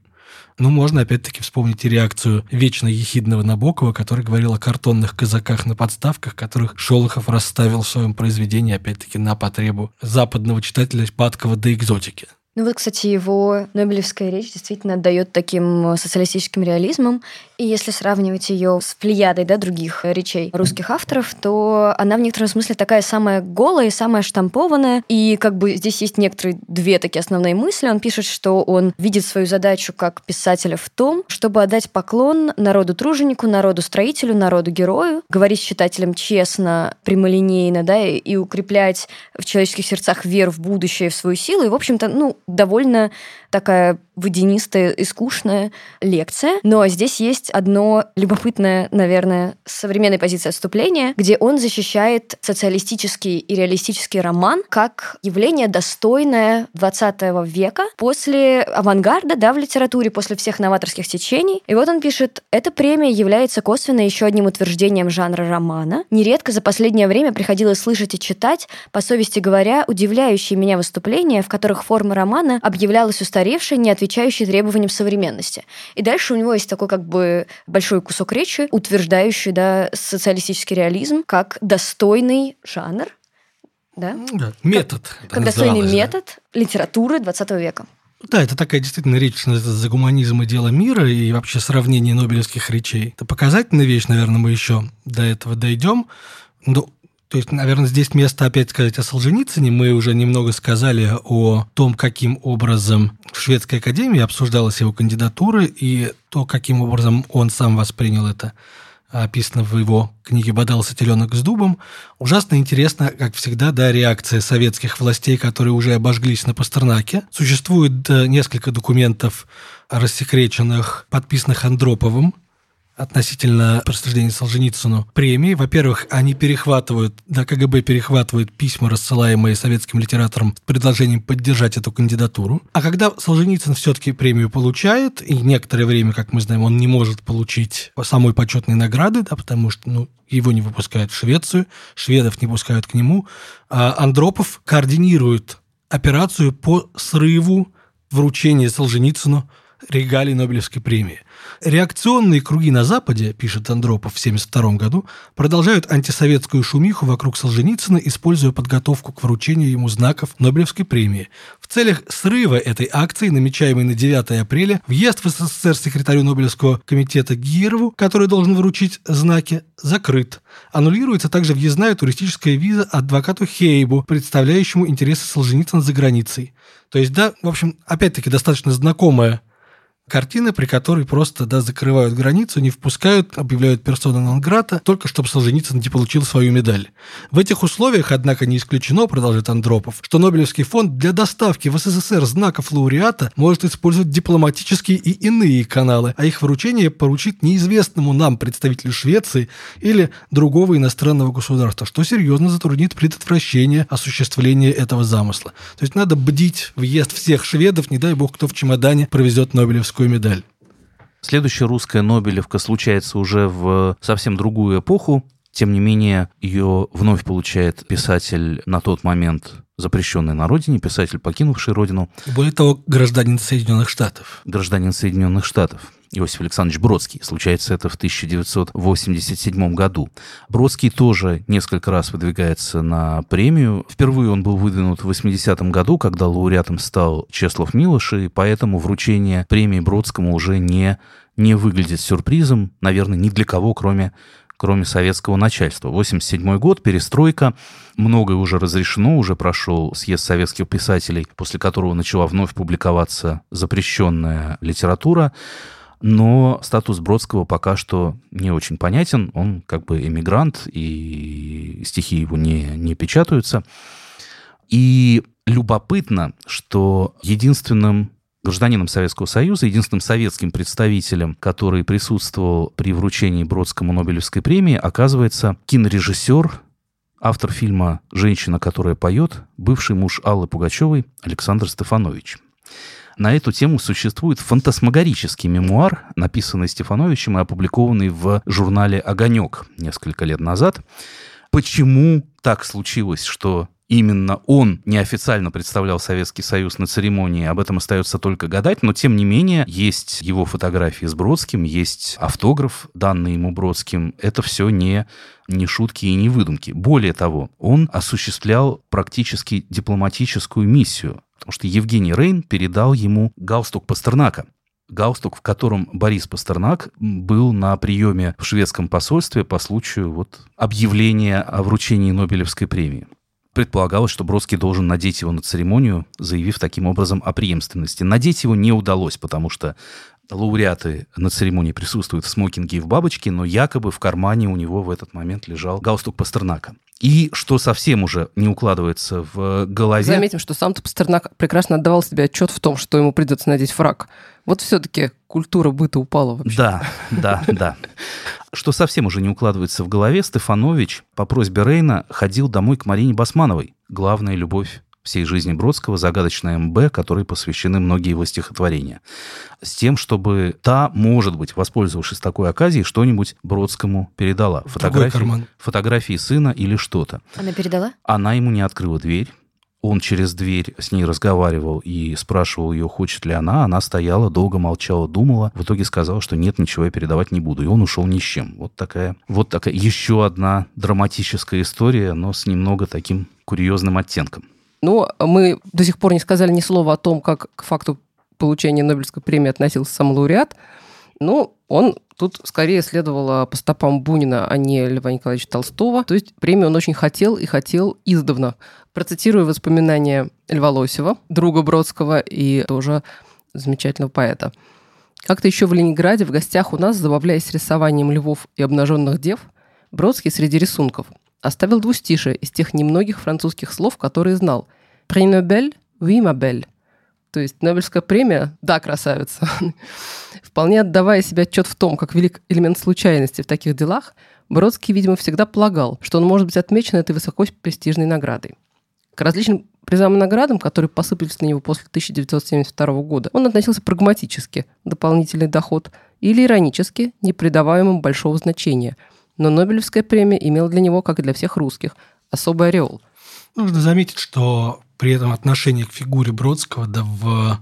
Можно опять-таки вспомнить и реакцию вечно ехидного Набокова, который говорил о картонных казаках на подставках, которых Шолохов расставил в своем произведении, опять-таки, на потребу западного читателя, падкого до экзотики. Кстати, его нобелевская речь действительно отдает таким социалистическим реализмом. И если сравнивать ее с плеядой, да, других речей русских авторов, то она в некотором смысле такая самая голая, самая штампованная. И здесь есть некоторые две такие основные мысли. Он пишет, что он видит свою задачу как писателя в том, чтобы отдать поклон народу-труженику, народу-строителю, народу-герою, говорить с читателем честно, прямолинейно, да, и укреплять в человеческих сердцах веру в будущее, в свою силу. И, в общем-то, довольно такая водянистая и скучная лекция, но здесь есть одно любопытное, наверное, с современной позиции отступление, где он защищает социалистический и реалистический роман как явление, достойное 20 века, после авангарда, да, в литературе, после всех новаторских течений. И вот он пишет: «Эта премия является косвенно еще одним утверждением жанра романа. Нередко за последнее время приходилось слышать и читать, по совести говоря, удивляющие меня выступления, в которых форма романа объявлялась устаревшей, не отвечающей требованиям современности». И дальше у него есть такой как бы большой кусок речи, утверждающий, да, социалистический реализм как достойный жанр, да? Да, метод. Как достойный метод литературы 20 века. Да, это такая действительно речь за гуманизм и дело мира, и вообще сравнение нобелевских речей. Это показательная вещь, наверное, мы еще до этого дойдем. Ну, то есть, наверное, здесь место опять сказать о Солженицыне. Мы уже немного сказали о том, каким образом в Шведской академии обсуждалась его кандидатура, и то, каким образом он сам воспринял это. Описано в его книге «Бодался теленок с дубом». Ужасно интересно, как всегда, да, реакция советских властей, которые уже обожглись на Пастернаке. Существует несколько документов, рассекреченных, подписанных Андроповым относительно присуждения Солженицыну премии. Во-первых, они перехватывают, да, КГБ перехватывает письма, рассылаемые советским литераторам с предложением поддержать эту кандидатуру. А когда Солженицын все-таки премию получает, и некоторое время, как мы знаем, он не может получить самой почетной награды, да, потому что, ну, его не выпускают в Швецию, шведов не пускают к нему, Андропов координирует операцию по срыву вручения Солженицыну регалий Нобелевской премии. «Реакционные круги на Западе, — пишет Андропов в 1972 году, — продолжают антисоветскую шумиху вокруг Солженицына, используя подготовку к вручению ему знаков Нобелевской премии. В целях срыва этой акции, намечаемой на 9 апреля, въезд в СССР секретарю Нобелевского комитета Гиерову, который должен вручить знаки, закрыт. Аннулируется также въездная туристическая виза адвокату Хейбу, представляющему интересы Солженицына за границей». То есть, да, в общем, опять-таки достаточно знакомая картина, при которой просто, да, закрывают границу, не впускают, объявляют персона нон-грата, только чтобы Солженицын не получил свою медаль. В этих условиях, однако, не исключено, продолжает Андропов, что Нобелевский фонд для доставки в СССР знаков лауреата может использовать дипломатические и иные каналы, а их вручение поручит неизвестному нам представителю Швеции или другого иностранного государства, что серьезно затруднит предотвращение осуществления этого замысла. То есть надо бдить въезд всех шведов, не дай бог, кто в чемодане провезет Нобелевскую медаль. Следующая русская Нобелевка случается уже в совсем другую эпоху. Тем не менее, ее вновь получает писатель, на тот момент запрещенный на родине, писатель, покинувший родину. Более того, гражданин Соединенных Штатов. Гражданин Соединенных Штатов. Иосиф Александрович Бродский. Случается это в 1987 году. Бродский тоже несколько раз выдвигается на премию. Впервые он был выдвинут в 1980 году, когда лауреатом стал Чеслов Милош, и поэтому вручение премии Бродскому уже не выглядит сюрпризом, наверное, ни для кого, кроме советского начальства. 1987 год, перестройка, многое уже разрешено, уже прошел съезд советских писателей, после которого начала вновь публиковаться запрещенная литература. Но статус Бродского пока что не очень понятен. Он как бы эмигрант, и стихи его не печатаются. И любопытно, что единственным гражданином Советского Союза, единственным советским представителем, который присутствовал при вручении Бродскому Нобелевской премии, оказывается кинорежиссер, автор фильма «Женщина, которая поет», бывший муж Аллы Пугачевой Александр Стефанович. На эту тему существует фантасмагорический мемуар, написанный Стефановичем и опубликованный в журнале «Огонек» несколько лет назад. Почему так случилось, что именно он неофициально представлял Советский Союз на церемонии, об этом остается только гадать, но тем не менее есть его фотографии с Бродским, есть автограф, данный ему Бродским. Это все не шутки и не выдумки. Более того, он осуществлял практически дипломатическую миссию, потому что Евгений Рейн передал ему галстук Пастернака. Галстук, в котором Борис Пастернак был на приеме в шведском посольстве по случаю объявления о вручении Нобелевской премии. Предполагалось, что Бродский должен надеть его на церемонию, заявив таким образом о преемственности. Надеть его не удалось, потому что лауреаты на церемонии присутствуют в смокинге и в бабочке, но якобы в кармане у него в этот момент лежал галстук Пастернака. И что совсем уже не укладывается в голове... Заметим, что сам-то Пастернак прекрасно отдавал себе отчет в том, что ему придется надеть фрак. Вот все-таки культура быта упала вообще. Да. Что совсем уже не укладывается в голове, Стефанович по просьбе Рейна ходил домой к Марине Басмановой. Главная любовь всей жизни Бродского, загадочная МБ, которой посвящены многие его стихотворения, с тем, чтобы та, может быть, воспользовавшись такой оказией, что-нибудь Бродскому передала. Фотографии сына или что-то. Она передала? Она ему не открыла дверь. Он через дверь с ней разговаривал и спрашивал ее, хочет ли она. Она стояла, долго молчала, думала. В итоге сказала, что нет, ничего я передавать не буду. И он ушел ни с чем. Вот такая еще одна драматическая история, но с немного таким курьезным оттенком. Но мы до сих пор не сказали ни слова о том, как к факту получения Нобелевской премии относился сам лауреат. Но он тут скорее следовал по стопам Бунина, а не Льва Николаевича Толстого. То есть премию он очень хотел издавна. Процитирую воспоминания Льва Лосева, друга Бродского и тоже замечательного поэта. «Как-то еще в Ленинграде в гостях у нас, забавляясь рисованием львов и обнаженных дев, Бродский среди рисунков оставил двустишие из тех немногих французских слов, которые знал. «Prix Nobel, oui ma belle». То есть Нобелевская премия, да, красавица. Вполне отдавая себе отчет в том, как велик элемент случайности в таких делах, Бродский, видимо, всегда полагал, что он может быть отмечен этой высокопрестижной наградой. К различным призам и наградам, которые посыпались на него после 1972 года, он относился прагматически, дополнительный доход, или иронически, не придавая ему большого значения – но Нобелевская премия имела для него, как и для всех русских, особый ореол. Нужно заметить, что при этом отношение к фигуре Бродского в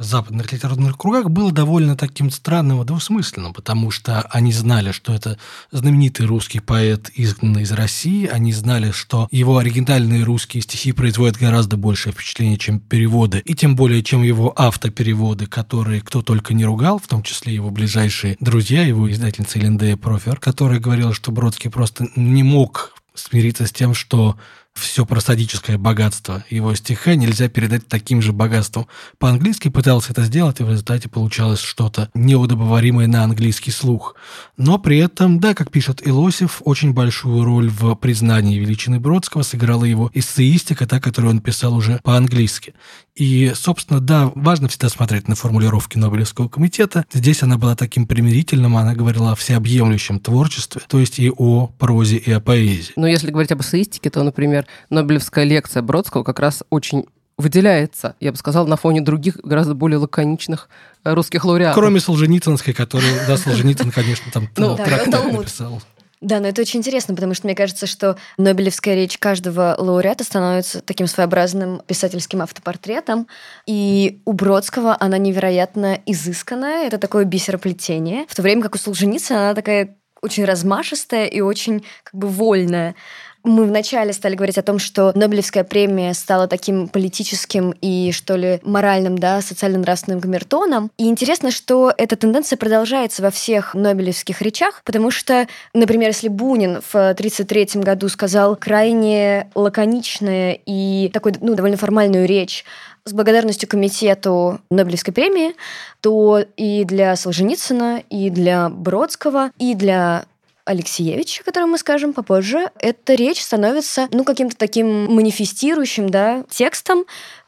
западных литературных кругах было довольно таким странным и двусмысленным, потому что они знали, что это знаменитый русский поэт, изгнанный из России, они знали, что его оригинальные русские стихи производят гораздо большее впечатление, чем переводы, и тем более, чем его автопереводы, которые кто только не ругал, в том числе его ближайшие друзья, его издательница Линдея Профер, которая говорила, что Бродский просто не мог смириться с тем, что все просадическое богатство его стиха нельзя передать таким же богатством. По-английски пытался это сделать, и в результате получалось что-то неудобоваримое на английский слух. Но при этом, да, как пишет Лосев, очень большую роль в признании величины Бродского сыграла его эссеистика, та, которую он писал уже по-английски. И, собственно, да, важно всегда смотреть на формулировки Нобелевского комитета. Здесь она была таким примирительным, она говорила о всеобъемлющем творчестве, то есть и о прозе, и о поэзии. Но если говорить об эссеистике, то, например, Нобелевская лекция Бродского как раз очень выделяется, я бы сказал, на фоне других, гораздо более лаконичных русских лауреатов. Кроме Солженицынской, которую, да, Солженицын, конечно, там трактат написал. Да, но это очень интересно, потому что мне кажется, что Нобелевская речь каждого лауреата становится таким своеобразным писательским автопортретом, и у Бродского она невероятно изысканная, это такое бисероплетение, в то время как у Солженицына она такая очень размашистая и очень как бы вольная. Мы вначале стали говорить о том, что Нобелевская премия стала таким политическим и, что ли, моральным, да, социально-нравственным камертоном. И интересно, что эта тенденция продолжается во всех нобелевских речах, потому что, например, если Бунин в 1933 году сказал крайне лаконичную и такую, довольно формальную речь с благодарностью комитету Нобелевской премии, то и для Солженицына, и для Бродского, и для Алексеевич, о котором мы скажем попозже, эта речь становится, каким-то таким манифестирующим, да, текстом,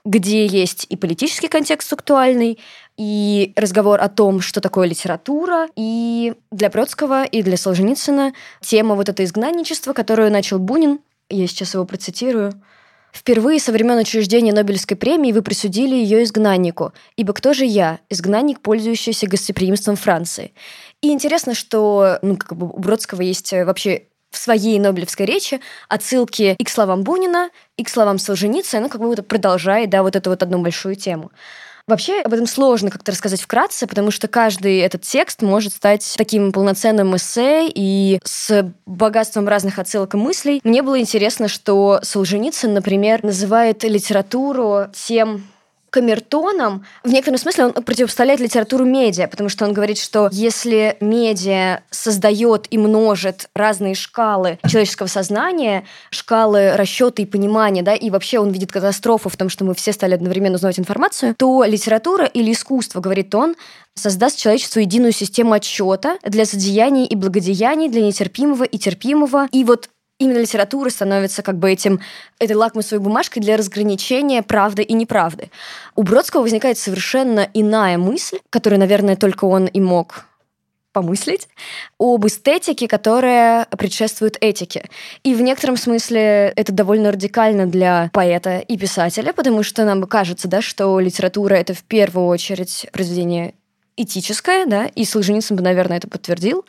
где есть и политический контекст актуальный, и разговор о том, что такое литература, и для Бродского, и для Солженицына тема вот это изгнанничество, которую начал Бунин, я сейчас его процитирую. «Впервые со времен учреждения Нобелевской премии вы присудили ее изгнаннику, ибо кто же я, изгнанник, пользующийся гостеприимством Франции?» И интересно, что у Бродского есть вообще в своей Нобелевской речи отсылки и к словам Бунина, и к словам Солженицына, продолжает, да, вот эту одну большую тему. Вообще об этом сложно как-то рассказать вкратце, потому что каждый этот текст может стать таким полноценным эссе и с богатством разных отсылок и мыслей. Мне было интересно, что Солженицын, например, называет литературу тем камертоном, в некотором смысле он противопоставляет литературу медиа, потому что он говорит, что если медиа создает и множит разные шкалы человеческого сознания, шкалы расчета и понимания, да, и вообще он видит катастрофу в том, что мы все стали одновременно узнавать информацию, то литература или искусство, говорит он, создаст человечеству единую систему отсчета для злодеяний и благодеяний, для нетерпимого и терпимого. И вот именно литература становится как бы этой лакмусовой бумажкой для разграничения правды и неправды. У Бродского возникает совершенно иная мысль, которую, наверное, только он и мог помыслить, об эстетике, которая предшествует этике. И в некотором смысле это довольно радикально для поэта и писателя, потому что нам кажется, да, что литература — это в первую очередь произведение этическое, да, и Солженицын бы, наверное, это подтвердил.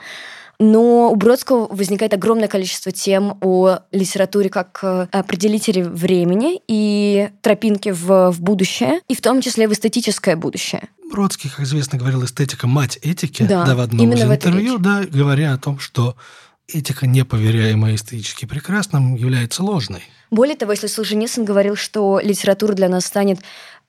Но у Бродского возникает огромное количество тем о литературе как определителе времени и тропинке в будущее, и в том числе в эстетическое будущее. Бродский, как известно, говорил, эстетика – мать этики, да, в одном из интервью, да, говоря о том, что этика, не поверяемая эстетически прекрасным, является ложной. Более того, если Солженицын говорил, что литература для нас станет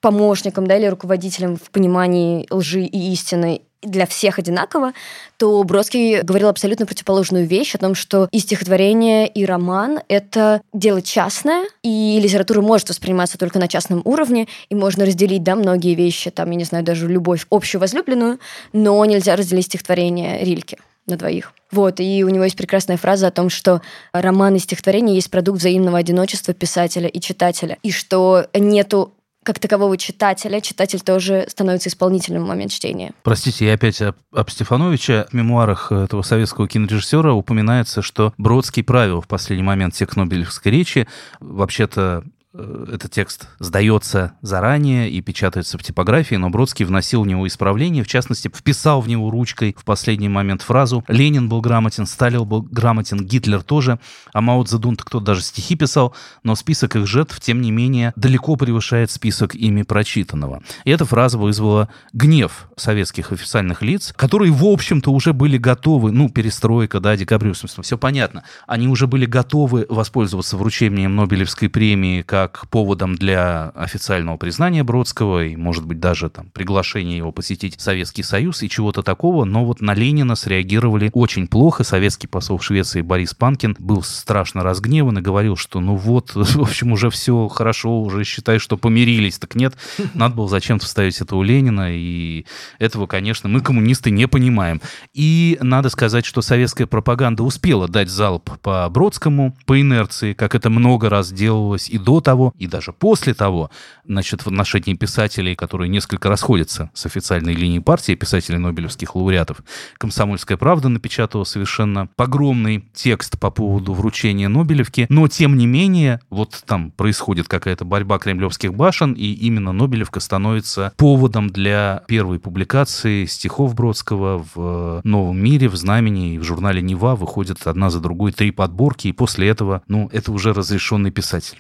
помощником, да, или руководителем в понимании лжи и истины для всех одинаково, то Бродский говорил абсолютно противоположную вещь о том, что и стихотворение, и роман — это дело частное, и литература может восприниматься только на частном уровне, и можно разделить, да, многие вещи, там, я не знаю, даже любовь общую возлюбленную, но нельзя разделить стихотворение Рильке на двоих. Вот, и у него есть прекрасная фраза о том, что роман и стихотворение есть продукт взаимного одиночества писателя и читателя, и что нету как такового читателя, читатель тоже становится исполнителем в момент чтения. Простите, я опять об Стефановиче. В мемуарах этого советского кинорежиссера упоминается, что Бродский правил в последний момент текст Нобелевской речи. Вообще-то этот текст сдается заранее и печатается в типографии, но Бродский вносил в него исправления, в частности, вписал в него ручкой в последний момент фразу «Ленин был грамотен, Сталин был грамотен, Гитлер тоже, а Мао Цзэдун-то кто-то даже стихи писал, но список их жертв, тем не менее, далеко превышает список ими прочитанного». И эта фраза вызвала гнев советских официальных лиц, которые, в общем-то, уже были готовы, перестройка, да, декабрёвство, все понятно, они уже были готовы воспользоваться вручением Нобелевской премии как поводом для официального признания Бродского и, может быть, даже там приглашение его посетить Советский Союз и чего-то такого, но вот на Ленина среагировали очень плохо. Советский посол в Швеции Борис Панкин был страшно разгневан и говорил, что уже все хорошо, уже считай, что помирились, так нет, надо было зачем-то вставить это у Ленина, и этого, конечно, мы, коммунисты, не понимаем. И надо сказать, что советская пропаганда успела дать залп по Бродскому, по инерции, как это много раз делалось и до того, и даже после того, в отношении писателей, которые несколько расходятся с официальной линией партии, писателей Нобелевских лауреатов. «Комсомольская правда» напечатала совершенно погромный текст по поводу вручения Нобелевки, но, тем не менее, там происходит какая-то борьба кремлевских башен, и именно Нобелевка становится поводом для первой публикации стихов Бродского в «Новом мире», в «Знамени», и в журнале «Нева» выходят одна за другой 3 подборки, и после этого, это уже разрешенный писатель.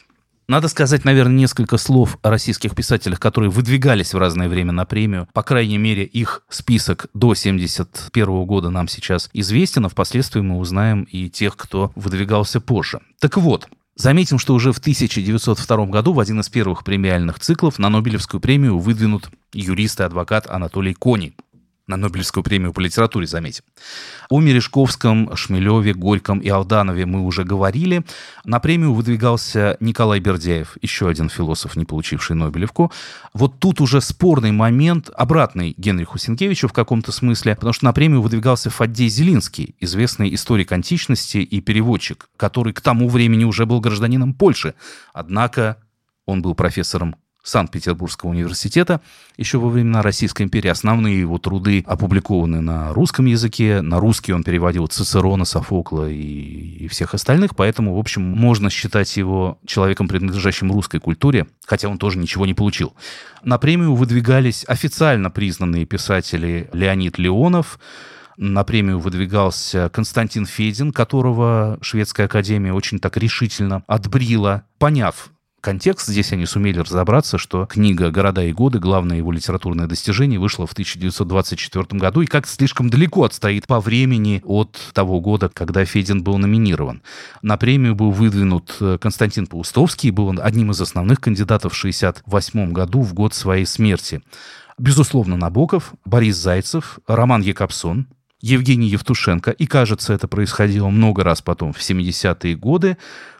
Надо сказать, наверное, несколько слов о российских писателях, которые выдвигались в разное время на премию. По крайней мере, их список до 1971 года нам сейчас известен, а впоследствии мы узнаем и тех, кто выдвигался позже. Так вот, заметим, что уже в 1902 году в один из первых премиальных циклов на Нобелевскую премию выдвинут юрист и адвокат Анатолий Коней. На Нобелевскую премию по литературе, заметим. О Мережковском, Шмелеве, Горьком и Алданове мы уже говорили. На премию выдвигался Николай Бердяев, еще один философ, не получивший Нобелевку. Вот тут уже спорный момент, обратный Генриху Сенкевичу в каком-то смысле, потому что на премию выдвигался Фаддей Зелинский, известный историк античности и переводчик, который к тому времени уже был гражданином Польши. Однако он был профессором Санкт-Петербургского университета еще во времена Российской империи. Основные его труды опубликованы на русском языке. На русский он переводил Цицерона, Софокла и всех остальных, поэтому, в общем, можно считать его человеком, принадлежащим русской культуре, хотя он тоже ничего не получил. На премию выдвигались официально признанные писатели Леонид Леонов. На премию выдвигался Константин Федин, которого Шведская академия очень так решительно отбрила, поняв контекст. Здесь они сумели разобраться, что книга «Города и годы», главное его литературное достижение, вышла в 1924 году и как-то слишком далеко отстоит по времени от того года, когда Федин был номинирован. На премию был выдвинут Константин Паустовский, был он одним из основных кандидатов в 1968 году, в год своей смерти. Безусловно, Набоков, Борис Зайцев, Роман Якобсон, Евгений Евтушенко, и, кажется, это происходило много раз потом, в 70-е годы.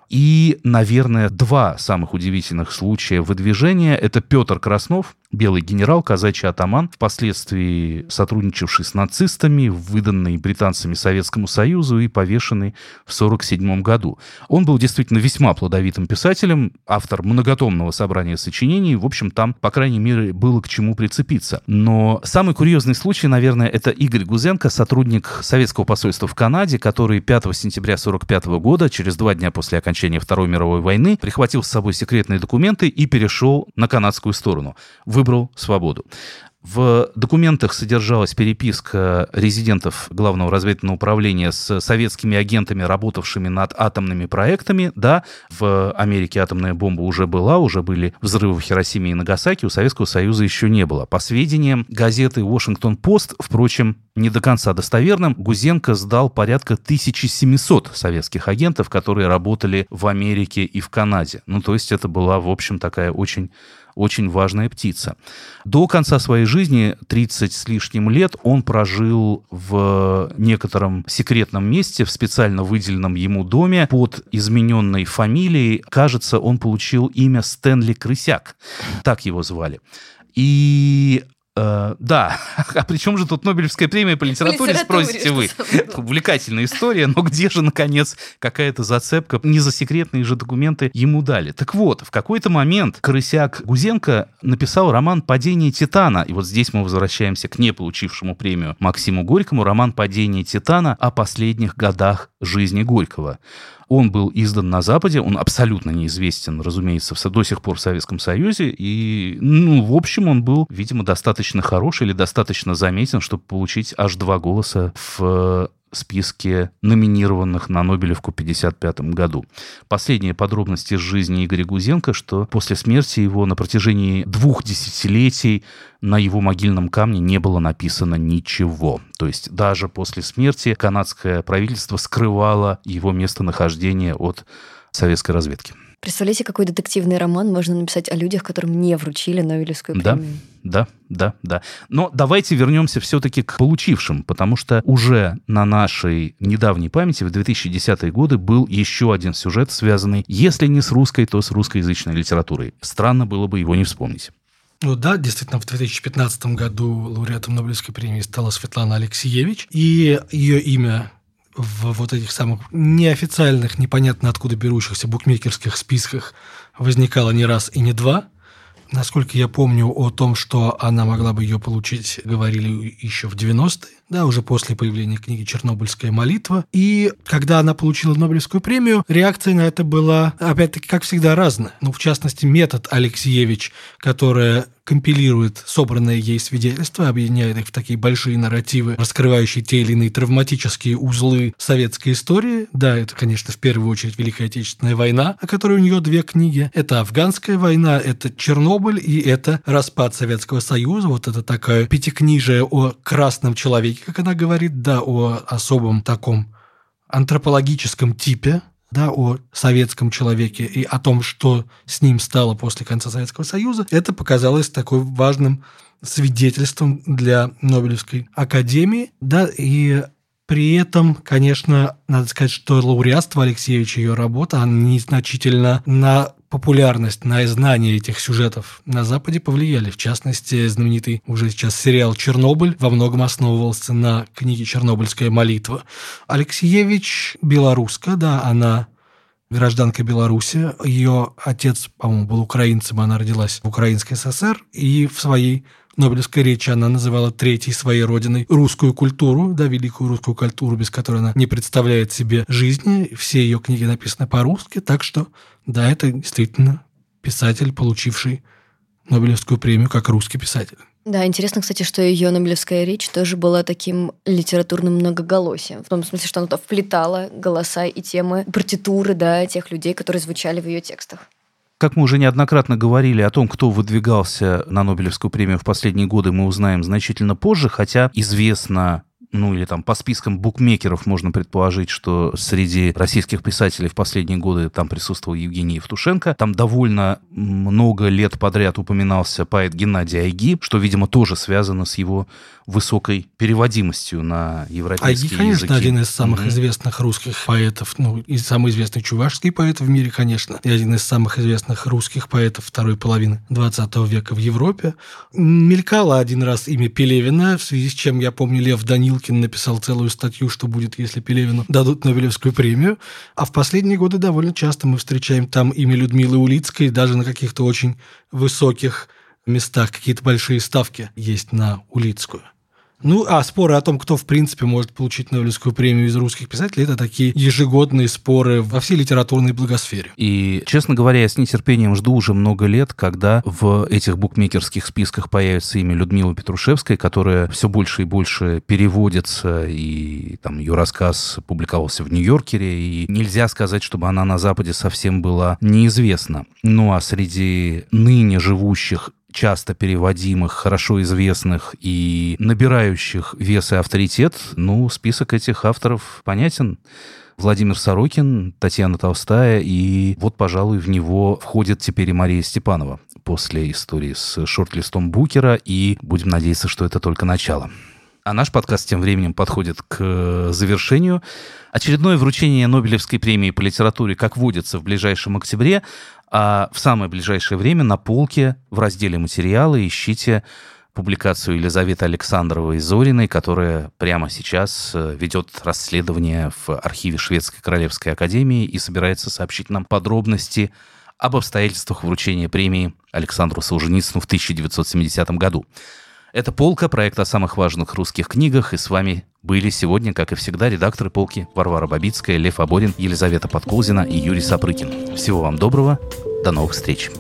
И, наверное, два самых удивительных случая выдвижения – это Петр Краснов, белый генерал, казачий атаман, впоследствии сотрудничавший с нацистами, выданный британцами Советскому Союзу и повешенный в 1947 году. Он был действительно весьма плодовитым писателем, автор многотомного собрания сочинений. В общем, там, по крайней мере, было к чему прицепиться. Но самый курьезный случай, наверное, это Игорь Гузенко, сотрудник советского посольства в Канаде, который 5 сентября 1945 года, через 2 дня после окончания Второй мировой войны, прихватил с собой секретные документы и перешел на канадскую сторону. Выбрал свободу. В документах содержалась переписка резидентов Главного разведывательного управления с советскими агентами, работавшими над атомными проектами. Да, в Америке атомная бомба уже была, уже были взрывы в Хиросиме и Нагасаки, у Советского Союза еще не было. По сведениям газеты «Вашингтон-Пост», впрочем, не до конца достоверным, Гузенко сдал порядка 1700 советских агентов, которые работали в Америке и в Канаде. Ну, то есть это была, в общем, такая очень важная птица. До конца своей жизни, 30 с лишним лет, он прожил в некотором секретном месте, в специально выделенном ему доме под измененной фамилией. Кажется, он получил имя Стэнли Крысяк. Так его звали. И... да, а при чем же тут Нобелевская премия по литературе, спросите вы? Это увлекательная история, но где же, наконец, какая-то зацепка? Не за секретные же документы ему дали. Так вот, в какой-то момент Крысяк Гузенко написал роман «Падение Титана». И вот здесь мы возвращаемся к не получившему премию Максиму Горькому. Роман «Падение Титана» о последних годах жизни Горького. Он был издан на Западе, он абсолютно неизвестен, разумеется, до сих пор в Советском Союзе. И, в общем, он был, видимо, достаточно хорош или достаточно заметен, чтобы получить аж 2 голоса в списке номинированных на Нобелевку в 1955 году. Последние подробности жизни Игоря Гузенко, что после смерти его на протяжении 2 десятилетий на его могильном камне не было написано ничего. То есть даже после смерти канадское правительство скрывало его местонахождение от советской разведки. Представляете, какой детективный роман можно написать о людях, которым не вручили Нобелевскую премию? Да. Но давайте вернемся все-таки к получившим, потому что уже на нашей недавней памяти в 2010-е годы был еще один сюжет, связанный, если не с русской, то с русскоязычной литературой. Странно было бы его не вспомнить. Ну да, действительно, в 2015 году лауреатом Нобелевской премии стала Светлана Алексеевич, и ее имя в вот этих самых неофициальных, непонятно откуда берущихся букмекерских списках возникало не раз и не два. Насколько я помню, о том, что она могла бы ее получить, говорили еще в 90-е, да, уже после появления книги «Чернобыльская молитва». И когда она получила Нобелевскую премию, реакция на это была, опять-таки, как всегда, разная. Ну, в частности, метод Алексеевич, которая компилирует собранные ей свидетельства, объединяет их в такие большие нарративы, раскрывающие те или иные травматические узлы советской истории. Да, это, конечно, в первую очередь Великая Отечественная война, о которой у нее 2 книги. Это Афганская война, это Чернобыль и это распад Советского Союза. Вот это такая пятикнижие о красном человеке, как она говорит, да, о особом таком антропологическом типе, да, о советском человеке и о том, что с ним стало после конца Советского Союза, это показалось таким важным свидетельством для Нобелевской академии. Да, и при этом, конечно, надо сказать, что лауреатство Алексеевича, ее работа, она незначительно на популярность, на знание этих сюжетов на Западе повлияли. В частности, знаменитый уже сейчас сериал «Чернобыль» во многом основывался на книге «Чернобыльская молитва». Алексеевич белоруска, да, она гражданка Беларуси. Ее отец, по-моему, был украинцем, она родилась в Украинской ССР, и в своей Нобелевской речи она называла третьей своей родиной русскую культуру, да, великую русскую культуру, без которой она не представляет себе жизни. Все ее книги написаны по-русски, так что, да, это действительно писатель, получивший Нобелевскую премию как русский писатель. Да, интересно, кстати, что ее Нобелевская речь тоже была таким литературным многоголосием, в том смысле, что она там вплетала голоса и темы партитуры, да, тех людей, которые звучали в ее текстах. Как мы уже неоднократно говорили о том, кто выдвигался на Нобелевскую премию в последние годы, мы узнаем значительно позже, хотя известно, ну или там по спискам букмекеров можно предположить, что среди российских писателей в последние годы там присутствовал Евгений Евтушенко. Там довольно много лет подряд упоминался поэт Геннадий Айги, что, видимо, тоже связано с его высокой переводимостью на европейские языки. Айги, конечно, один из самых известных русских поэтов, ну и самый известный чувашский поэт в мире, конечно, и один из самых известных русских поэтов второй половины XX века в Европе. Мелькало один раз имя Пелевина, в связи с чем, я помню, Лев Данилкин написал целую статью, что будет, если Пелевину дадут Нобелевскую премию. А в последние годы довольно часто мы встречаем там имя Людмилы Улицкой, даже на каких-то очень высоких местах, какие-то большие ставки есть на Улицкую. Ну, а споры о том, кто, в принципе, может получить Нобелевскую премию из русских писателей, это такие ежегодные споры во всей литературной благосфере. И, честно говоря, я с нетерпением жду уже много лет, когда в этих букмекерских списках появится имя Людмилы Петрушевской, которая все больше и больше переводится, и там ее рассказ публиковался в Нью-Йоркере, и нельзя сказать, чтобы она на Западе совсем была неизвестна. Ну, а среди ныне живущих, часто переводимых, хорошо известных и набирающих вес и авторитет, ну, список этих авторов понятен. Владимир Сорокин, Татьяна Толстая, и вот, пожалуй, в него входит теперь и Мария Степанова после истории с шорт-листом Букера, и будем надеяться, что это только начало. А наш подкаст тем временем подходит к завершению. Очередное вручение Нобелевской премии по литературе, как водится, в ближайшем октябре, а в самое ближайшее время на полке в разделе «Материалы» ищите публикацию Елизаветы Александровой Зориной, которая прямо сейчас ведет расследование в архиве Шведской Королевской Академии и собирается сообщить нам подробности об обстоятельствах вручения премии Александру Солженицыну в 1970 году. Это «Полка», проект о самых важных русских книгах, и с вами были сегодня, как и всегда, редакторы «Полки» Варвара Бабицкая, Лев Оборин, Елизавета Подколзина и Юрий Сапрыкин. Всего вам доброго, до новых встреч!